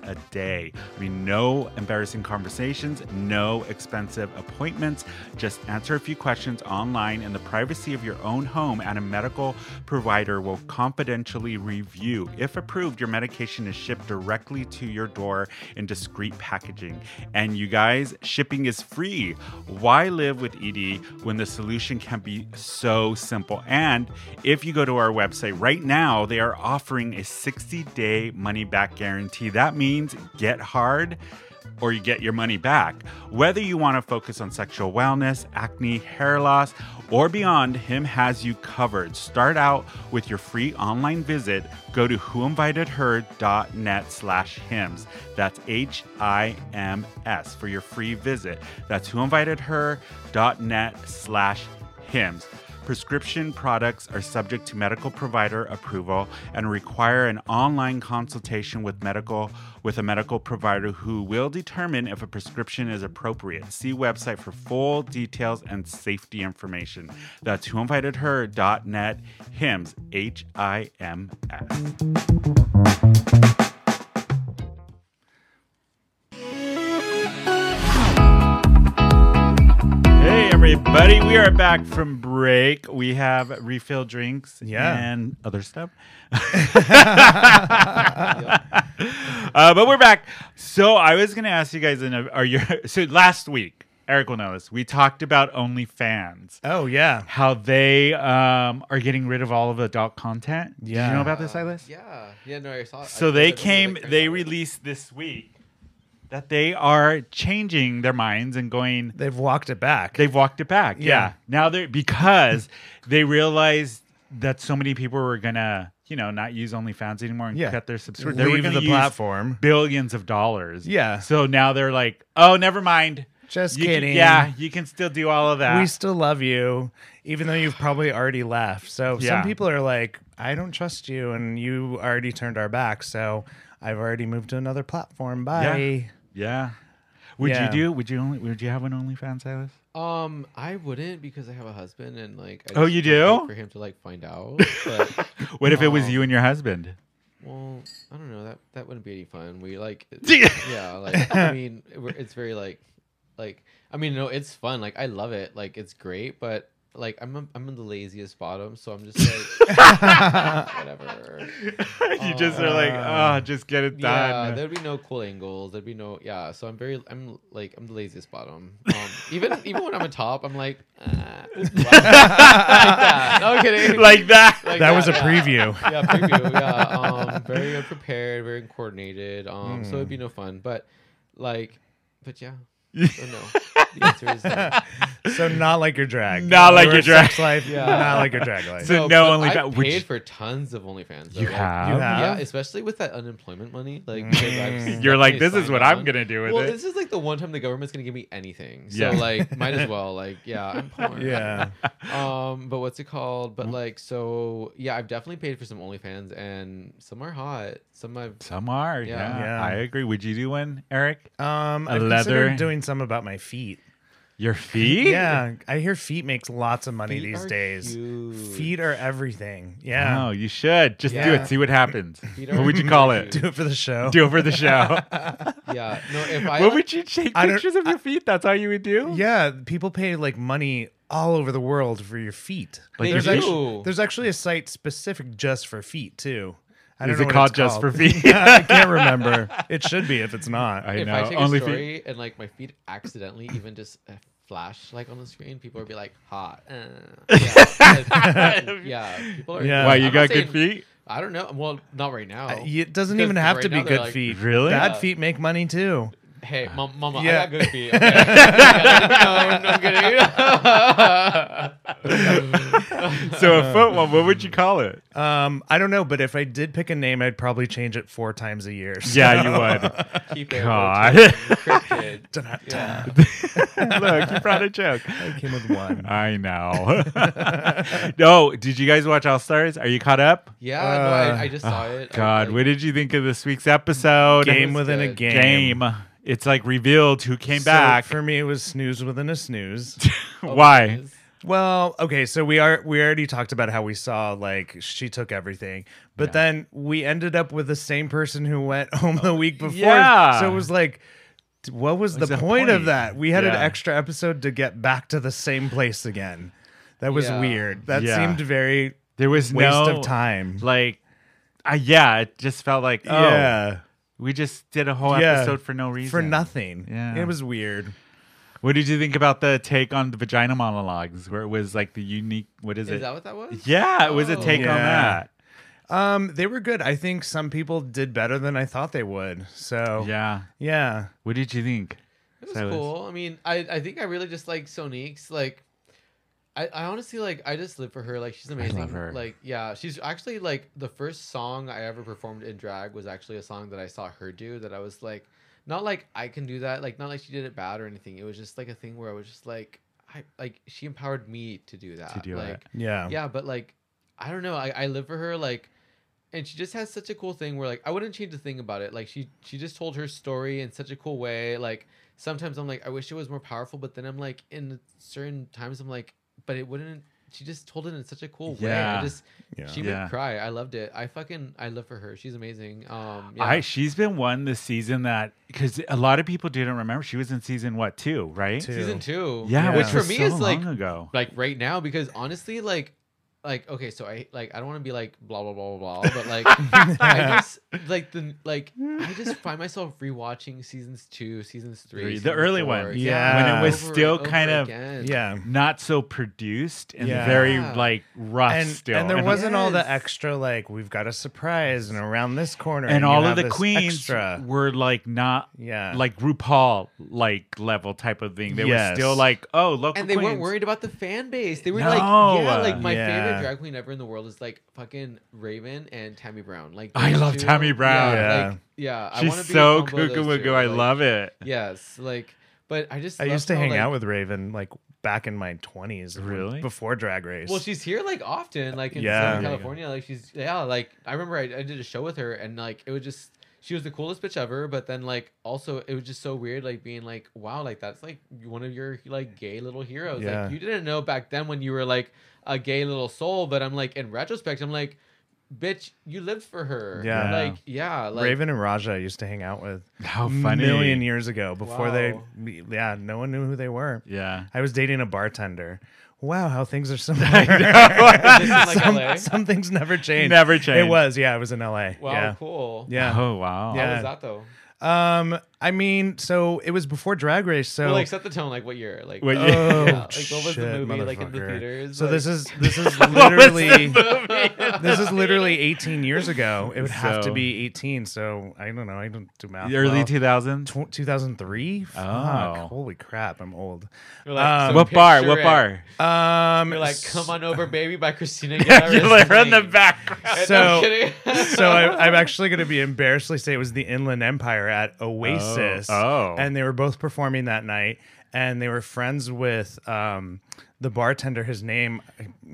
a day. I mean, no embarrassing conversations, no expensive appointments. Just answer a few questions online in the privacy of your own home, and a medical provider will confidentially review. If approved, your medication is shipped directly to your door in discreet packaging. And you guys, shipping is free. Why live with ED when the solution can be so simple? And if you go to our website right now, they are offering a 60-day money-back guarantee. That means get hard or you get your money back. Whether you want to focus on sexual wellness, acne, hair loss, or beyond, Him has you covered. Start out with your free online visit. Go to whoinvitedher.net/hims. That's HIMS for your free visit. That's whoinvitedher.net/hims. Prescription products are subject to medical provider approval and require an online consultation with a medical provider who will determine if a prescription is appropriate. See website for full details and safety information. That's whoinvitedher.net, HIMS, HIMS. Everybody, we are back from break. We have refill drinks and other stuff. But we're back. So I was going to ask you guys, last week, Eric will know this, we talked about OnlyFans. Oh, yeah. How they are getting rid of all of adult content. Yeah. Did you know about this, Silas? Yeah. Yeah, no, I saw it. So they released this week that they are changing their minds and going... They've walked it back. Yeah. Now because they realized that so many people were going to, not use OnlyFans anymore and cut their subscription. They were going to use platform. Billions of dollars. Yeah. So now they're like, oh, never mind. Just kidding. You can still do all of that. We still love you, even though you've probably already left. So some people are like, I don't trust you, and you already turned our back, so I've already moved to another platform. Bye. Yeah. Yeah. Would you have an OnlyFans, Silas? I wouldn't, because I have a husband and you do? For him to find out. But what if it was you and your husband? Well, I don't know. That wouldn't be any fun. We it's very it's fun. I love it. It's great, but I'm in the laziest bottom, so I'm just whatever. You just are just get it done. Yeah, there'd be no cool angles. There'd be no So I'm the laziest bottom. Even when I'm a top, I'm like. That. No kidding. That was a preview. Yeah, preview. Yeah, very unprepared, very uncoordinated. So it'd be no fun. But yeah. So no. The answer is no. So not like your drag. Sex life. Yeah. Not like your drag life. So no OnlyFans. I've paid for tons of OnlyFans. You have? Yeah, especially with that unemployment money. You're like, this is what I'm going to do with it. Well, this is the one time the government's going to give me anything. So might as well. I'm poor. Yeah. But what's it called? But I've definitely paid for some OnlyFans, and some are hot. Some are. Yeah. I agree. Would you do one, Eric? I've doing some about my feet. Your feet? Yeah. I hear feet makes lots of money these days. Huge. Feet are everything. Yeah. Oh, you should. Just do it. See what happens. What would you call it? Do it for the show. Yeah. No, what would you take pictures of your feet? That's all you would do? Yeah. People pay money all over the world for your feet. There's actually a site specific just for feet too. I don't know what it's called. For feet? I can't remember. It should be if it's not. I know. If I take Only a story feet. And my feet accidentally even just flash on the screen, people would be like, hot. People are. Yeah. Wow, you got good feet? I don't know. Well, not right now. It doesn't even have to be good feet. Really? Bad feet make money too. hey, mama, yeah. I got good for you. Okay? No, I'm kidding. So a foot one, what would you call it? I don't know, but if I did pick a name, I'd probably change it 4 times a year. So. Yeah, you would. Keep it. God. Yeah. Look, you brought a joke. I came with one. I know. No, did you guys watch All Stars? Are you caught up? Yeah, no, I just saw it. God, what did you think of this week's episode? Game within a game. Game. It's like revealed who came back. For me, it was snooze within a snooze. Why? Well, okay, so we already talked about how we saw, like, she took everything. But then we ended up with the same person who went home the week before. Yeah. So it was like, what was the point of that? We had an extra episode to get back to the same place again. That was weird. That seemed very there was waste of time. Like, it just felt like, we just did a whole episode for no reason. For nothing. Yeah. It was weird. What did you think about the take on the vagina monologues where it was like the unique, what is it? Is that what that was? Yeah, it was a take on that. They were good. I think some people did better than I thought they would. So yeah. What did you think? It was cool. I mean, I think I really just like Sonique's. Like, I honestly I just live for her. Like, she's amazing. I love her. Like, yeah, she's actually like the first song I ever performed in drag was actually a song that I saw her do. That I was like, not like I can do that. Like, not like she did it bad or anything. It was just like a thing where I was just like, she empowered me to do that. To do like, it. Yeah, but like, I don't know. I live for her. Like. And she just has such a cool thing where, like, I wouldn't change a thing about it. Like, she just told her story in such a cool way. Like, sometimes I'm like, I wish it was more powerful. But then I'm like, in certain times, I'm like, but it wouldn't. She just told it in such a cool way. She made me cry. I loved it. I live for her. She's amazing. She's been one this season that, because a lot of people didn't remember. She was in season, what, 2, right? Season 2. Yeah. Which for me is like, right now, because honestly, like, okay, so I don't want to be like blah, blah, blah, blah, blah, but like, I just, I just find myself rewatching seasons 2, seasons 3. The seasons early 4. One. Yeah. When it was still kind of not so produced and very like rough and, still. And there wasn't all the extra, like, we've got a surprise and around this corner. And all of the queens were like not like RuPaul like level type of thing. They were still like, oh, local and they queens. Weren't worried about the fan base. They were like my favorite drag queen ever in the world is like fucking Raven and Tammy Brown. Like I love Tammy Brown. Yeah. Like, she's so cuckoo. I love it. Yes. Like, but I just used to hang out with Raven like back in my 20s. Really? Before Drag Race. Well, she's here like often, like in Southern California. Like she's like I remember I did a show with her and like it was just she was the coolest bitch ever, but then like also it was just so weird, like being like, wow, like that's like one of your like gay little heroes. Like you didn't know back then when you were like a gay little soul, but I'm like in retrospect, I'm like, bitch, you lived for her. Yeah. Like like Raven and Raja I used to hang out with. How funny. A million years ago before they no one knew who they were. Yeah. I was dating a bartender. Wow, how things are similar. Like some things never change. Never change. It was in LA. Wow, cool. Yeah. Oh, wow. Yeah. How was that though? I mean, so it was before Drag Race. So well, like set the tone. Like what year? Like what year? Oh, yeah. Like what was the movie? Like in the theaters. So like... this is literally this is literally 18 years ago. It would have to be 18. So I don't know. I don't do math. The early 2000s, 2003. Fuck! Holy crap! I'm old. Like, so what bar? You're like "Come On Over, Baby" by Christina Aguilera. You're like in the background. So I'm actually gonna be embarrassed to say it was the Inland Empire at Oasis. And they were both performing that night, and they were friends with the bartender. His name,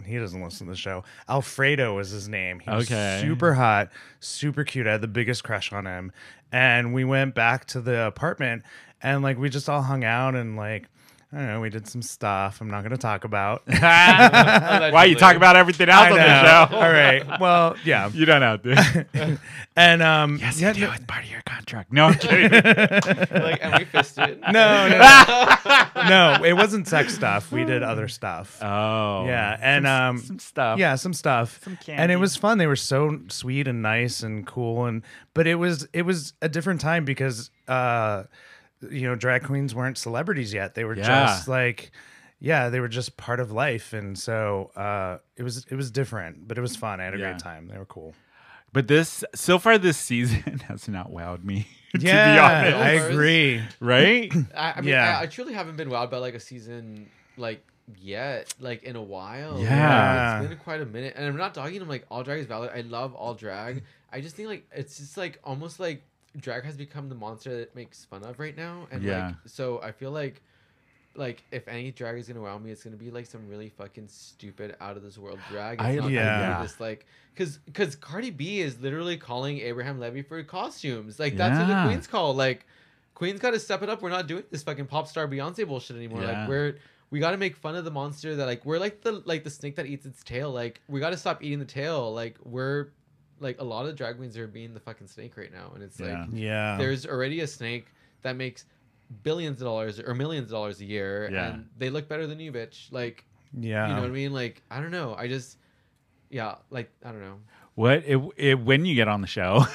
he doesn't listen to the show. Alfredo was his name. He was super hot, super cute. I had the biggest crush on him. And we went back to the apartment, and like we just all hung out and like. I don't know. We did some stuff I'm not going to talk about. Why you talk about everything else on the show? All right. Well, yeah. You don't have to. And yes, you do. It's part of your contract. No, I'm kidding. Like, and we fisted. No. It wasn't sex stuff. We did other stuff. Oh, yeah. And some stuff. Yeah, some stuff. Some candy. And it was fun. They were so sweet and nice and cool. And but it was a different time because. You know, drag queens weren't celebrities yet. They were just like, they were just part of life. And so it was different, but it was fun. I had a great time. They were cool. But this, so far this season has not wowed me. Yeah, to be honest. I agree. Right? I mean, I truly haven't been wowed by like a season like yet, like in a while. Yeah. Like, it's been quite a minute. And I'm not dogging them, like all drag is valid. I love all drag. I just think like it's just like almost like drag has become the monster that it makes fun of right now. And like, so I feel like if any drag is gonna wow me, it's gonna be like some really fucking stupid out of this world drag. Because Cardi B is literally calling Abraham Levy for costumes. Like that's what the queens call. Like queens got to step it up. We're not doing this fucking pop star Beyonce bullshit anymore. Yeah. Like we got to make fun of the monster that like we're like the snake that eats its tail. Like we got to stop eating the tail. Like we're like a lot of drag queens are being the fucking snake right now, and it's there's already a snake that makes billions of dollars or millions of dollars a year and they look better than you, bitch. Like you know what I mean? Like I don't know, I just like I don't know what it when you get on the show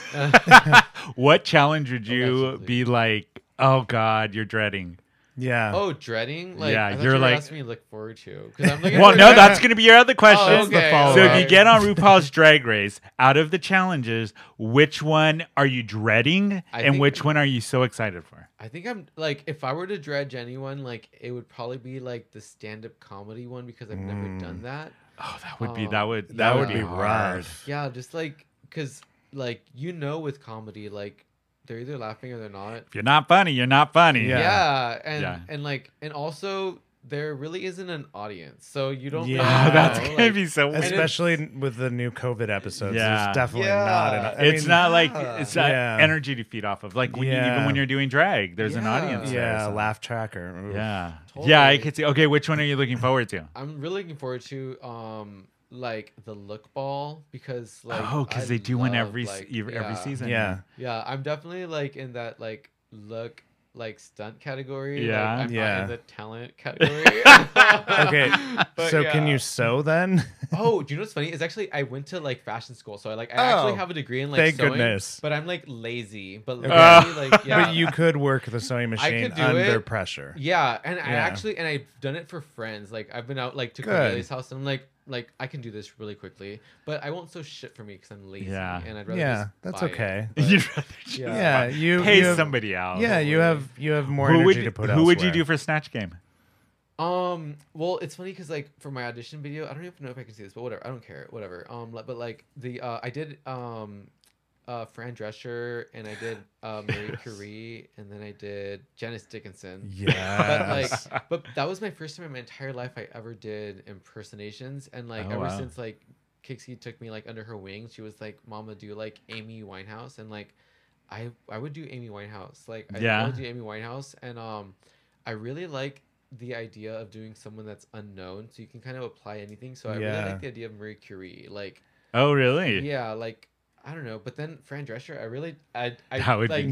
what challenge would you be like, oh god, you're dreading? Dreading? Like, yeah, you're like asking me to look forward to, because I'm looking. Well, no, that's gonna be your other question. Oh, okay. So if you get on RuPaul's Drag Race, out of the challenges, which one are you dreading, and which one are you so excited for? I think I'm like, if I were to dredge anyone, like it would probably be like the stand-up comedy one, because I've never done that. Oh, that would be rough. Yeah, just like because like with comedy like. They're either laughing or they're not. If you're not funny, you're not funny. And also there really isn't an audience, so you don't. Yeah, really know. That's gonna be so weird. Especially with the new COVID episodes. Yeah, there's definitely not. It's not energy to feed off of. Like when you, even when you're doing drag, there's an audience. Yeah, there, laugh tracker. Oof. Yeah, totally. Yeah, I could see. Okay, which one are you looking forward to? I'm really looking forward to like the look ball, because like they do one every season. I'm definitely like in that like look like stunt category. I'm not in the talent category. Okay, but so can you sew then? Do you know what's funny? It's actually I went to like fashion school, so I actually have a degree in like sewing. Goodness. But I'm like lazy, but but you could work the sewing machine under pressure. And I've done it for friends. Like I've been out like to Cordelia's house, and I'm like I can do this really quickly, but I won't sew shit for me because I'm lazy and I'd rather just buy it. But, you'd rather just you pay somebody out. Yeah, you have more energy to put out. Who would you do for Snatch Game? Well, it's funny because like for my audition video, I don't even know if I can see this, but whatever, I don't care, whatever. But like the I did Fran Drescher, and I did Marie Curie, and then I did Janice Dickinson. But like, that was my first time in my entire life I ever did impersonations, and like since like Kixie took me like under her wing, she was like, "Mama, do like Amy Winehouse," and like, I would do Amy Winehouse. Like I would do Amy Winehouse, and I really like the idea of doing someone that's unknown, so you can kind of apply anything. So I really like the idea of Marie Curie. Like I don't know, but then Fran Drescher,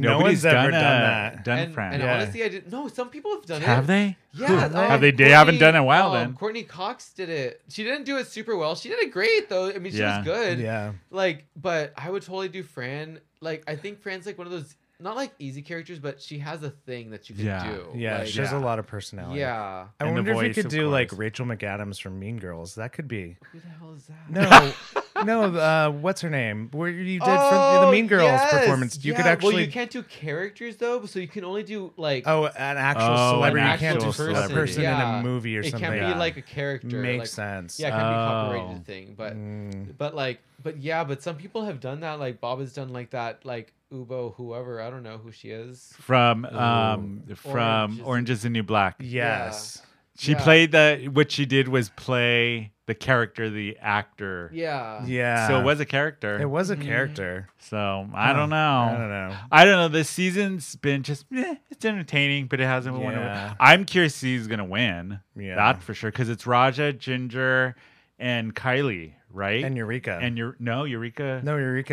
no one's ever done that. Honestly, I didn't. No, some people have done it. Have they? Yeah, They haven't done it in a while. Then Courtney Cox did it. She didn't do it super well. She did it great though. I mean, she was good. Yeah. Like, but I would totally do Fran. Like, I think Fran's like one of those not like easy characters, but she has a thing that you can do. Yeah, like, she has a lot of personality. Yeah. I wonder if you could do like Rachel McAdams from Mean Girls. That could be. Who the hell is that? No. What's her name? Where you did for the Mean Girls performance? You could actually. Well, you can't do characters though, so you can only do like an actual celebrity. You can't do a person in a movie or something. It can't be like a character. Makes sense. Yeah, it can't be a copyrighted thing, but some people have done that. Like Bob has done like that, like Ubo, whoever, I don't know who she is from Orange Is the New Black. Yes. Yeah. She played what she did was play the character, the actor. Yeah. Yeah. So it was a character. So I don't know. This season's been just, it's entertaining, but it hasn't won. I'm curious who's going to win. Yeah. That for sure. Because it's Raja, Ginger, and Kylie, right? And Eureka. Eureka. No, Eureka.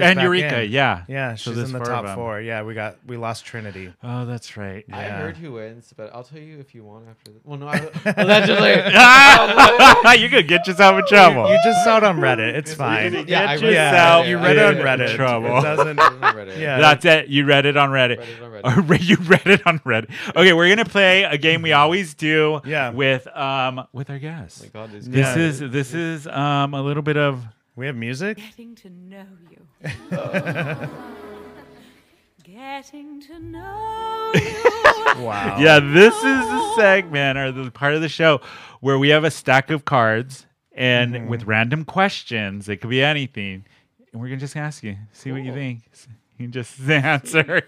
And Eureka, yeah. Yeah, she's in the top four. Yeah, we lost Trinity. Oh, that's right. Yeah. I heard who wins, but I'll tell you if you want after this. Well, no, allegedly. You're going to get yourself in trouble. You just saw it on Reddit. It's fine. You read it on Reddit. Trouble. That's it. You read it on Reddit. Okay, we're going to play a game we always do with our guests. This is a little bit of We have music? Getting to know you. Getting to know you. Wow. Yeah, this is the segment or the part of the show where we have a stack of cards and with random questions. It could be anything. And we're going to just ask you, see what you think. You can just answer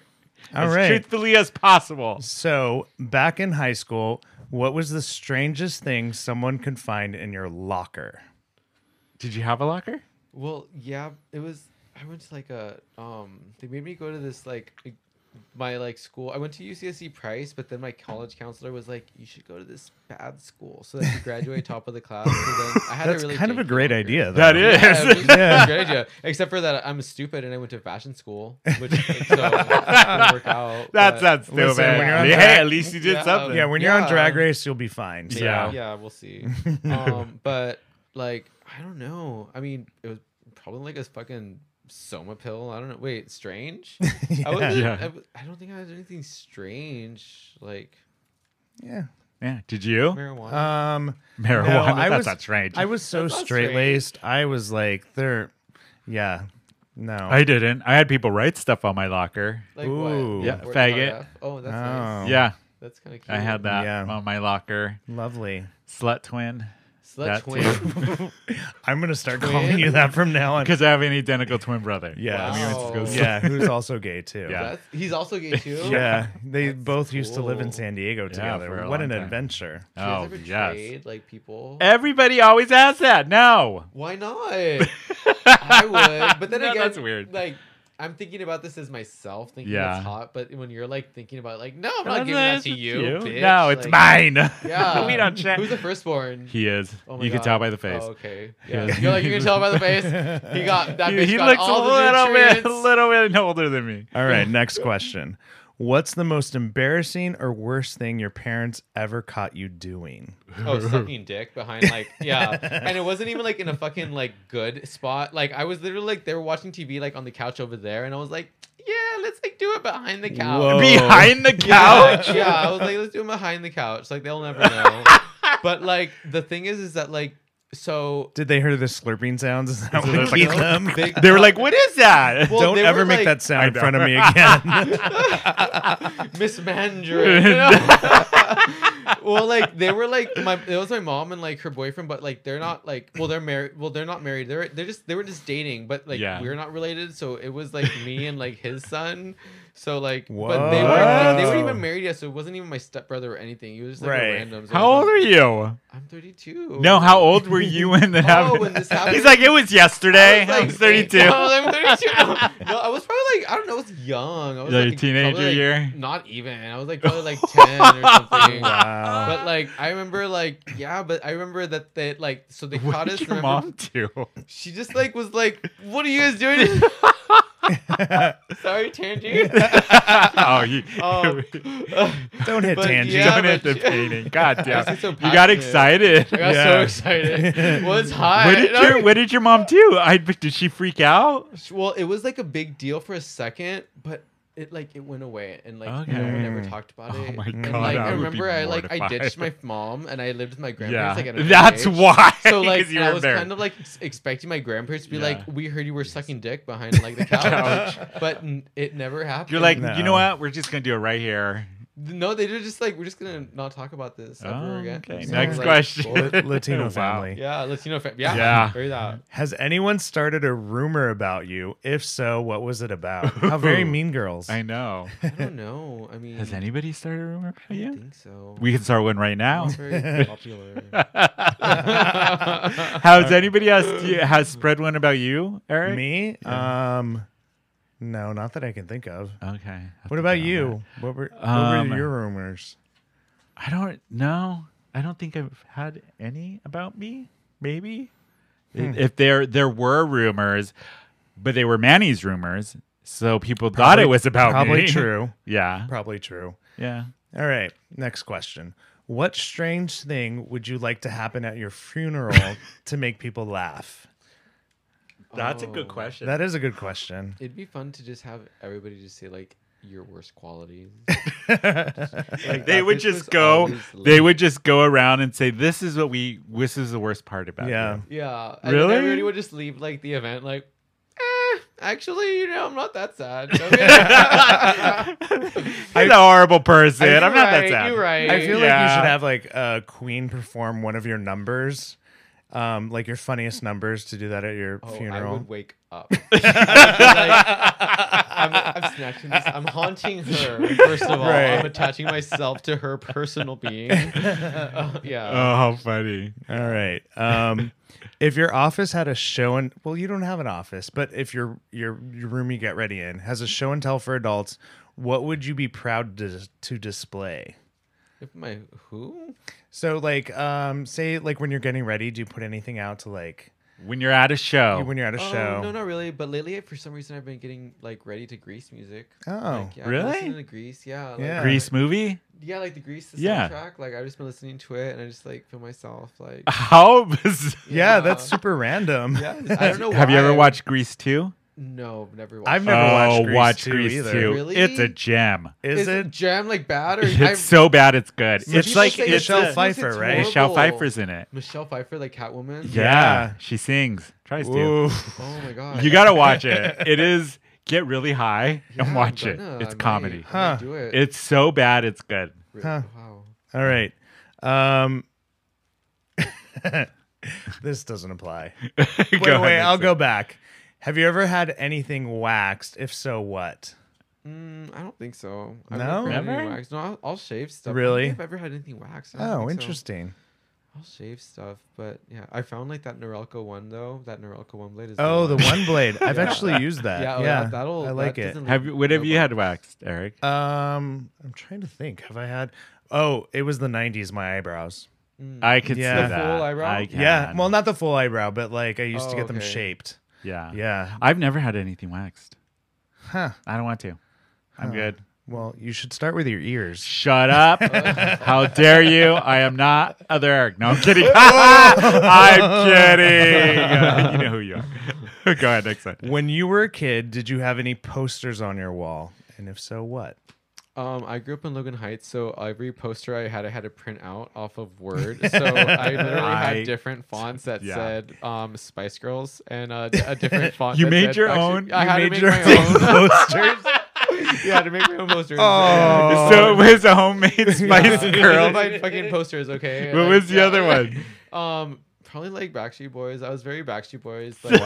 as truthfully as possible. So back in high school, what was the strangest thing someone could find in your locker? Did you have a locker? Well, yeah, it was. I went to like a. They made me go to this like my like school. I went to UCSC Price, but then my college counselor was like, "You should go to this bad school so that you graduate top of the class." So then I had That's a really kind of a great idea. Though. That is, yeah, it was a great idea. Except for that, I'm stupid and I went to fashion school, which so didn't work out. That's stupid. Listen, hey, at least you did something. Yeah, when you're on Drag Race, you'll be fine. So. Yeah, we'll see. But like. I don't know. I mean, it was probably like a fucking Soma pill. I don't know. Wait, strange? Yeah. I don't think I had anything strange. Like, yeah. Did you? Marijuana. Marijuana. No, that's not strange. I was so straight laced. I was like, no, I didn't. I had people write stuff on my locker. Like Ooh, what? Yeah, faggot. Oh, that's nice. Yeah, that's kind of cute. I had that on my locker. Lovely. Slut twin. Twin. I'm going to start calling you that from now on. Because I have an identical twin brother. Yeah. Wow. Who's also gay, too. Yeah. He's also gay, too? Yeah. They both used to live in San Diego together. What an adventure. You guys ever trade, like, people? Everybody always asks that. No. Why not? I would. But then again, that's weird. Like, I'm thinking about this as myself, thinking it's hot, but when you're like thinking about it, like, no, I'm not giving that to you, bitch. No, it's mine. Yeah. We don't check. Who's the firstborn? He is. Oh, you can tell by the face. Oh, okay. Yeah. You can tell by the face. He got that bitch. He got looks all a little bit older than me. All right, next question. What's the most embarrassing or worst thing your parents ever caught you doing? Oh, sucking dick behind and it wasn't even like in a fucking like good spot. Like I was literally like they were watching TV like on the couch over there, and I was like, yeah, let's like do it behind the couch. Whoa. Behind the couch? Yeah, I was like, let's do it behind the couch. Like they'll never know. But like the thing is that like. So did they hear the slurping sounds? Is that what keep them? They were like, "What is that? Well, don't ever make that sound in front of me again, Miss Mandarin." you know? Well, like they were like it was my mom and like her boyfriend, but like they're not like they're married. Well, they're not married. They were just dating, but like we're not related. So it was like me and like his son. So like, Whoa. But they weren't even married yet, so it wasn't even my stepbrother or anything. It was just like random. So how old are you? I'm 32. No, how old were you when that happened? When this happened? He's like, it was yesterday. I was 32. I'm 32. No, I was probably like, I don't know, I was young. I was like a teenager year. Not even. I was like probably like 10 or something. Wow. But like, I remember like, but I remember that they like, so they caught us. What did your mom do? She just like was like, what are you guys doing? Sorry, Tangy. Don't hit Tangy. Don't hit the painting. God damn. So you got excited. I got so excited. Well, it's hot. What did your mom do? Did she freak out? Well, it was like a big deal for a second, but it went away, and like no one ever talked about it. Oh my god! And, like, I remember I ditched my mom and I lived with my grandparents. Yeah. Like, that's why. So like I was kind of like expecting my grandparents to be like, "We heard you were sucking dick behind like the couch," but it never happened. You're like, you know what? We're just gonna do it right here. No, they did just like we're just gonna not talk about this ever again. Okay. So next question: Latino family. Yeah, Latino family. Yeah. Has anyone started a rumor about you? If so, what was it about? How very Mean Girls. I know. I don't know. I mean, has anybody started a rumor about you? I think so. We can start one right now. It's very popular. Has anybody has spread one about you, Eric? Me? Yeah. No, not that I can think of. Okay. What about you? What were your rumors? I don't know. I don't think I've had any about me. Maybe if there were rumors, but they were Manny's rumors, so people thought it was about me. Probably true. Yeah. Probably true. Yeah. All right. Next question. What strange thing would you like to happen at your funeral to make people laugh? That's a good question. That is a good question. It'd be fun to just have everybody just say, like, your worst qualities. Like, they would just go. They would just go around and say, "This is what we. This is the worst part about it." Yeah, yeah. Really, everybody would just leave like the event like, actually, you know, I'm not that sad. Okay. I'm a horrible person. I'm not that sad. You're right. I feel like you should have like a queen perform one of your numbers, like your funniest numbers, to do that at your funeral. I would wake up. Like, I'm snatching this. I'm haunting her. First of all, I'm attaching myself to her personal being. Oh, how funny! All right. If your office had a show and you don't have an office, but if your room you get ready in has a show and tell for adults, what would you be proud to display? If my who? So like, say like when you're getting ready, do you put anything out to like? When you're at a show. When you're at a show. No, not really. But lately, for some reason, I've been getting like ready to Grease music. Oh, like, really? I've been listening to Grease, Grease movie? Yeah, like the Grease soundtrack. Like I've just been listening to it, and I just like feel myself like. How? Yeah, that's super random. Yeah, I don't know. Why. Have you ever watched Grease 2? No, never watched. I've never watched Grease 2 either. Really? It's a gem. Is it gem like bad or? It's so bad it's good. It's like Michelle Pfeiffer, right? Michelle Pfeiffer's in it. Michelle Pfeiffer, like Catwoman. Yeah, she sings. Tries to. Oh my god! You gotta watch it. It is get really high and watch it. It's comedy. Huh? Do it. It's so bad it's good. Huh. Wow. All right. This doesn't apply. Wait. I'll go back. Have you ever had anything waxed? If so, what? I don't think so. Never? No, I'll shave stuff. Really? I don't think I've ever had anything waxed. Oh, interesting. So. I'll shave stuff, but yeah, I found like that Norelco one though. That Norelco one blade is. Oh, the one blade. I've actually used that. Yeah. That'll. I like it. Have you had waxed, Eric? I'm trying to think. Have I had? Oh, it was the '90s. My eyebrows. I could see that. The full eyebrow. Yeah. Well, not the full eyebrow, but like I used to get them shaped. Yeah. I've never had anything waxed. Huh. I don't want to. I'm good. Well, you should start with your ears. Shut up. How dare you? I am not other Eric. No, I'm kidding. I'm kidding. You know who you are. Go ahead, next one. When you were a kid, did you have any posters on your wall? And if so, what? I grew up in Logan Heights, so every poster I had to print out off of Word. So I literally had different fonts that said Spice Girls and a different font. You made your own. I had to make my own posters. Yeah, to make my own posters. Oh, so it was a homemade Spice Girl. My fucking posters, okay. What was the other one? Probably like Backstreet Boys. I was very Backstreet Boys. Like,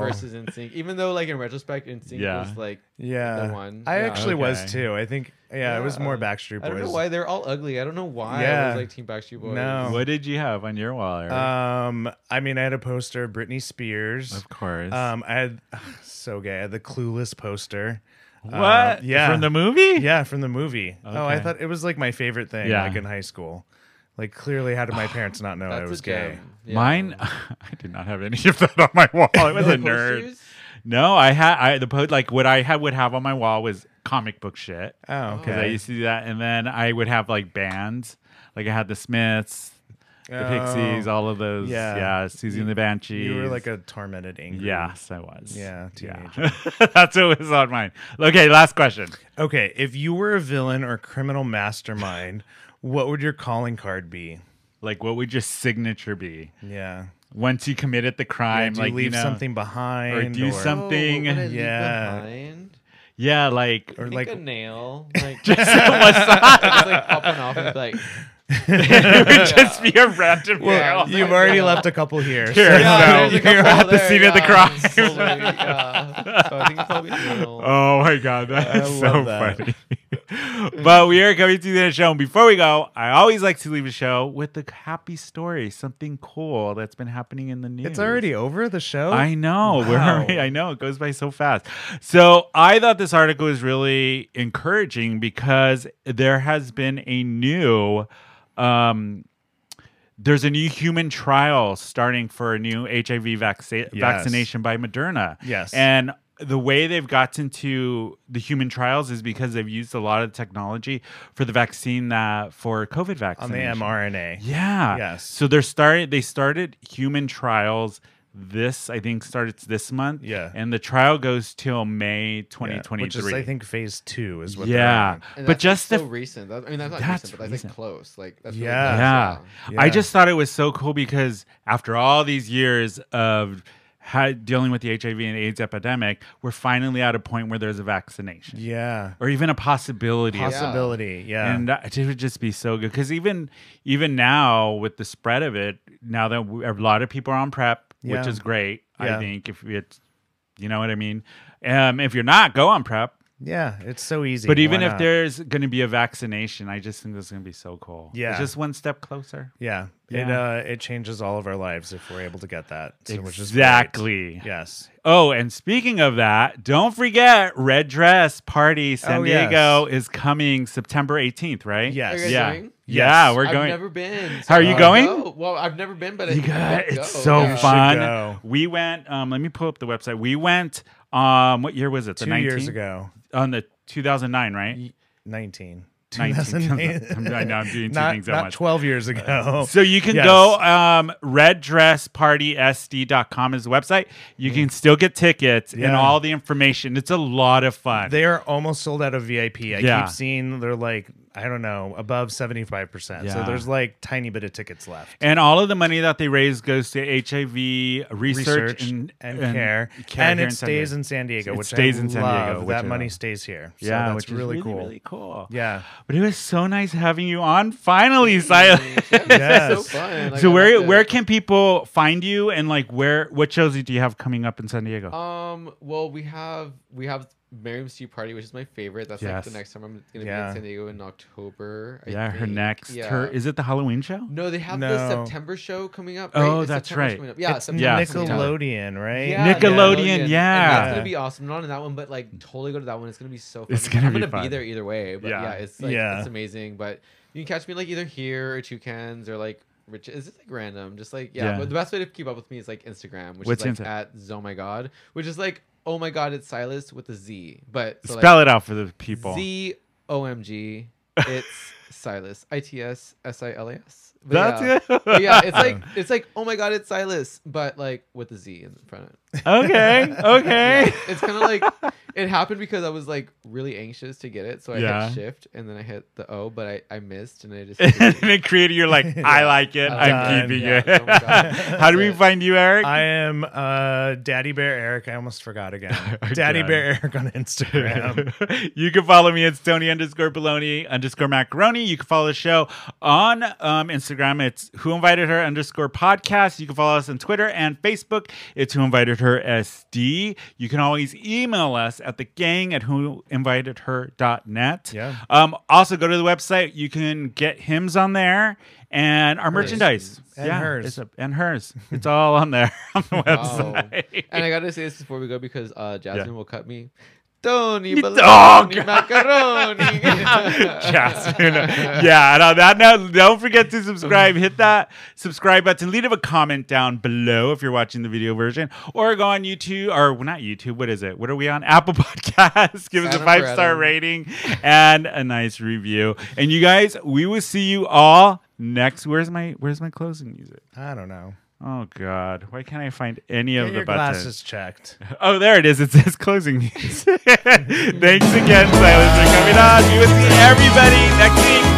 versus NSYNC. Even though, like in retrospect, NSYNC was like the one. I actually was too. I think it was more Backstreet Boys. I don't know why they're all ugly. I don't know why I was like Team Backstreet Boys. No. What did you have on your wall, Eric? I mean, I had a poster of Britney Spears, of course. I had so gay. I had the Clueless poster. What? From the movie? Yeah, from the movie. Okay. Oh, I thought it was like my favorite thing. Like in high school. Like, clearly, how did my parents not know I was gay? Yeah. Mine, I did not have any of that on my wall. I was a nerd. No, what I would have on my wall was comic book shit. Oh, okay. Because I used to do that. And then I would have, like, bands. Like, I had the Smiths, the Pixies, all of those. Yeah, Susie and the Banshees. You were, like, a tormented angry. Yes, I was. Yeah, teenager. Yeah. That's what was on mine. Okay, last question. Okay, if you were a villain or criminal mastermind... what would your calling card be? Like, what would your signature be? Yeah. Once you committed the crime, do like you leave something behind, or do something. What would I leave behind? Yeah, like or like a nail, like just like popping off and like. It would just be a random nail. You've already left a couple here. So you're at the scene of the crime. Absolutely, So I think it's probably nail. Oh my god, that's so funny. But we are coming to the end of the show. And before we go, I always like to leave a show with a happy story, something cool that's been happening in the news. It's already over, the show? I know. Wow. I know. It goes by so fast. So I thought this article was really encouraging because there has been a new... there's a new human trial starting for a new HIV vaccination by Moderna. Yes. And... the way they've gotten to the human trials is because they've used a lot of technology for the vaccine that for COVID vaccination. On the mRNA. Yeah. Yes. So they started human trials this, I think, starts this month. Yeah. And the trial goes till May 2023. Which is, I think, phase 2 is what they're doing. And but just so recent. I mean, that's not recent, but I think close. Like, that's I just thought it was so cool because after all these years of dealing with the HIV and AIDS epidemic, we're finally at a point where there's a vaccination. Yeah. Or even a possibility. Yeah. And that, it would just be so good. Because even now with the spread of it, now that a lot of people are on PrEP, which is great, I think, if it's, you know what I mean? If you're not, go on PrEP. Yeah, it's so easy. But even if there's going to be a vaccination, I just think this is going to be so cool. Yeah. It's just one step closer. Yeah. It changes all of our lives if we're able to get that. So, exactly. Which is yes. Oh, and speaking of that, don't forget Red Dress Party San Diego is coming September 18th, right? Yes. Are you guys going? Yeah, we're going. I've never been. How are you going? No. Well, I've never been, but it's so fun. We went, let me pull up the website. We went, what year was it? The 19th? 2 years ago. On the 2009, right? 19. I know I'm doing two things at once. Not 12 years ago. So you can go, reddresspartysd.com is the website. You can still get tickets and all the information. It's a lot of fun. They are almost sold out of VIP. I keep seeing they're like, I don't know, above 75%. Yeah. So there's like tiny bit of tickets left. And all of the money that they raise goes to HIV research and care. And it stays in San Diego, which I love. That money stays here. So yeah, that's really cool. Really cool. Yeah. But it was so nice having you on finally, Silas. Yes. So fun. Like, so where can people find you, and like what shows do you have coming up in San Diego? Well, we have Miriam Tea Party, which is my favorite. That's like the next time I'm gonna be in San Diego in October. I think. Is it the Halloween show? No, they have the September show coming up. Right? Oh, that's right. Yeah, it's Nickelodeon, right? Yeah, Nickelodeon. Yeah, it's gonna be awesome. Not in that one, but like totally go to that one. It's gonna be so fun. I'm gonna be there either way. But it's amazing. But you can catch me like either here or Toucans or like. Which is just like random, just like But the best way to keep up with me is like Instagram, which is like at ZohMyGod, which is like oh my god, it's Silas with a Z. But so spell it out for the people. ZOMG. It's Silas. ITSSILAS. That's it. Yeah, it's like oh my god, it's Silas, but like with a Z in front of it. Okay. Yeah, it's kind of like it happened because I was like really anxious to get it, so I hit shift and then I hit the O, but I missed and I just and it created. You're like, I like it. I'm keeping it. Oh my god. How do we find you, Eric? I am Daddy Bear Eric. I almost forgot again. Daddy Bear Eric on Instagram. You can follow me at Stony_Baloney_Macaroni. You can follow the show on Instagram. It's Who Invited Her_podcast. You can follow us on Twitter and Facebook. It's Who Invited Her SD. You can always email us at thegang@whoinvitedher.net. Also go to the website. You can get hymns on there and our merchandise. And hers. It's all on there on the website. And I gotta say this before we go because Jasmine will cut me. Tony Baloney Macaroni. Jasmine. Yeah, and on that note, don't forget to subscribe. Hit that subscribe button. Leave a comment down below if you're watching the video version. Or go on YouTube. Or not YouTube. What is it? What are we on? Apple Podcasts. Give us a 5-star rating and a nice review. And you guys, we will see you all next. Where's my closing music? I don't know. Oh, God. Why can't I find any of the buttons? Your glasses checked. Oh, there it is. It says closing music. Thanks again, Silas, for coming on. We will see everybody next week.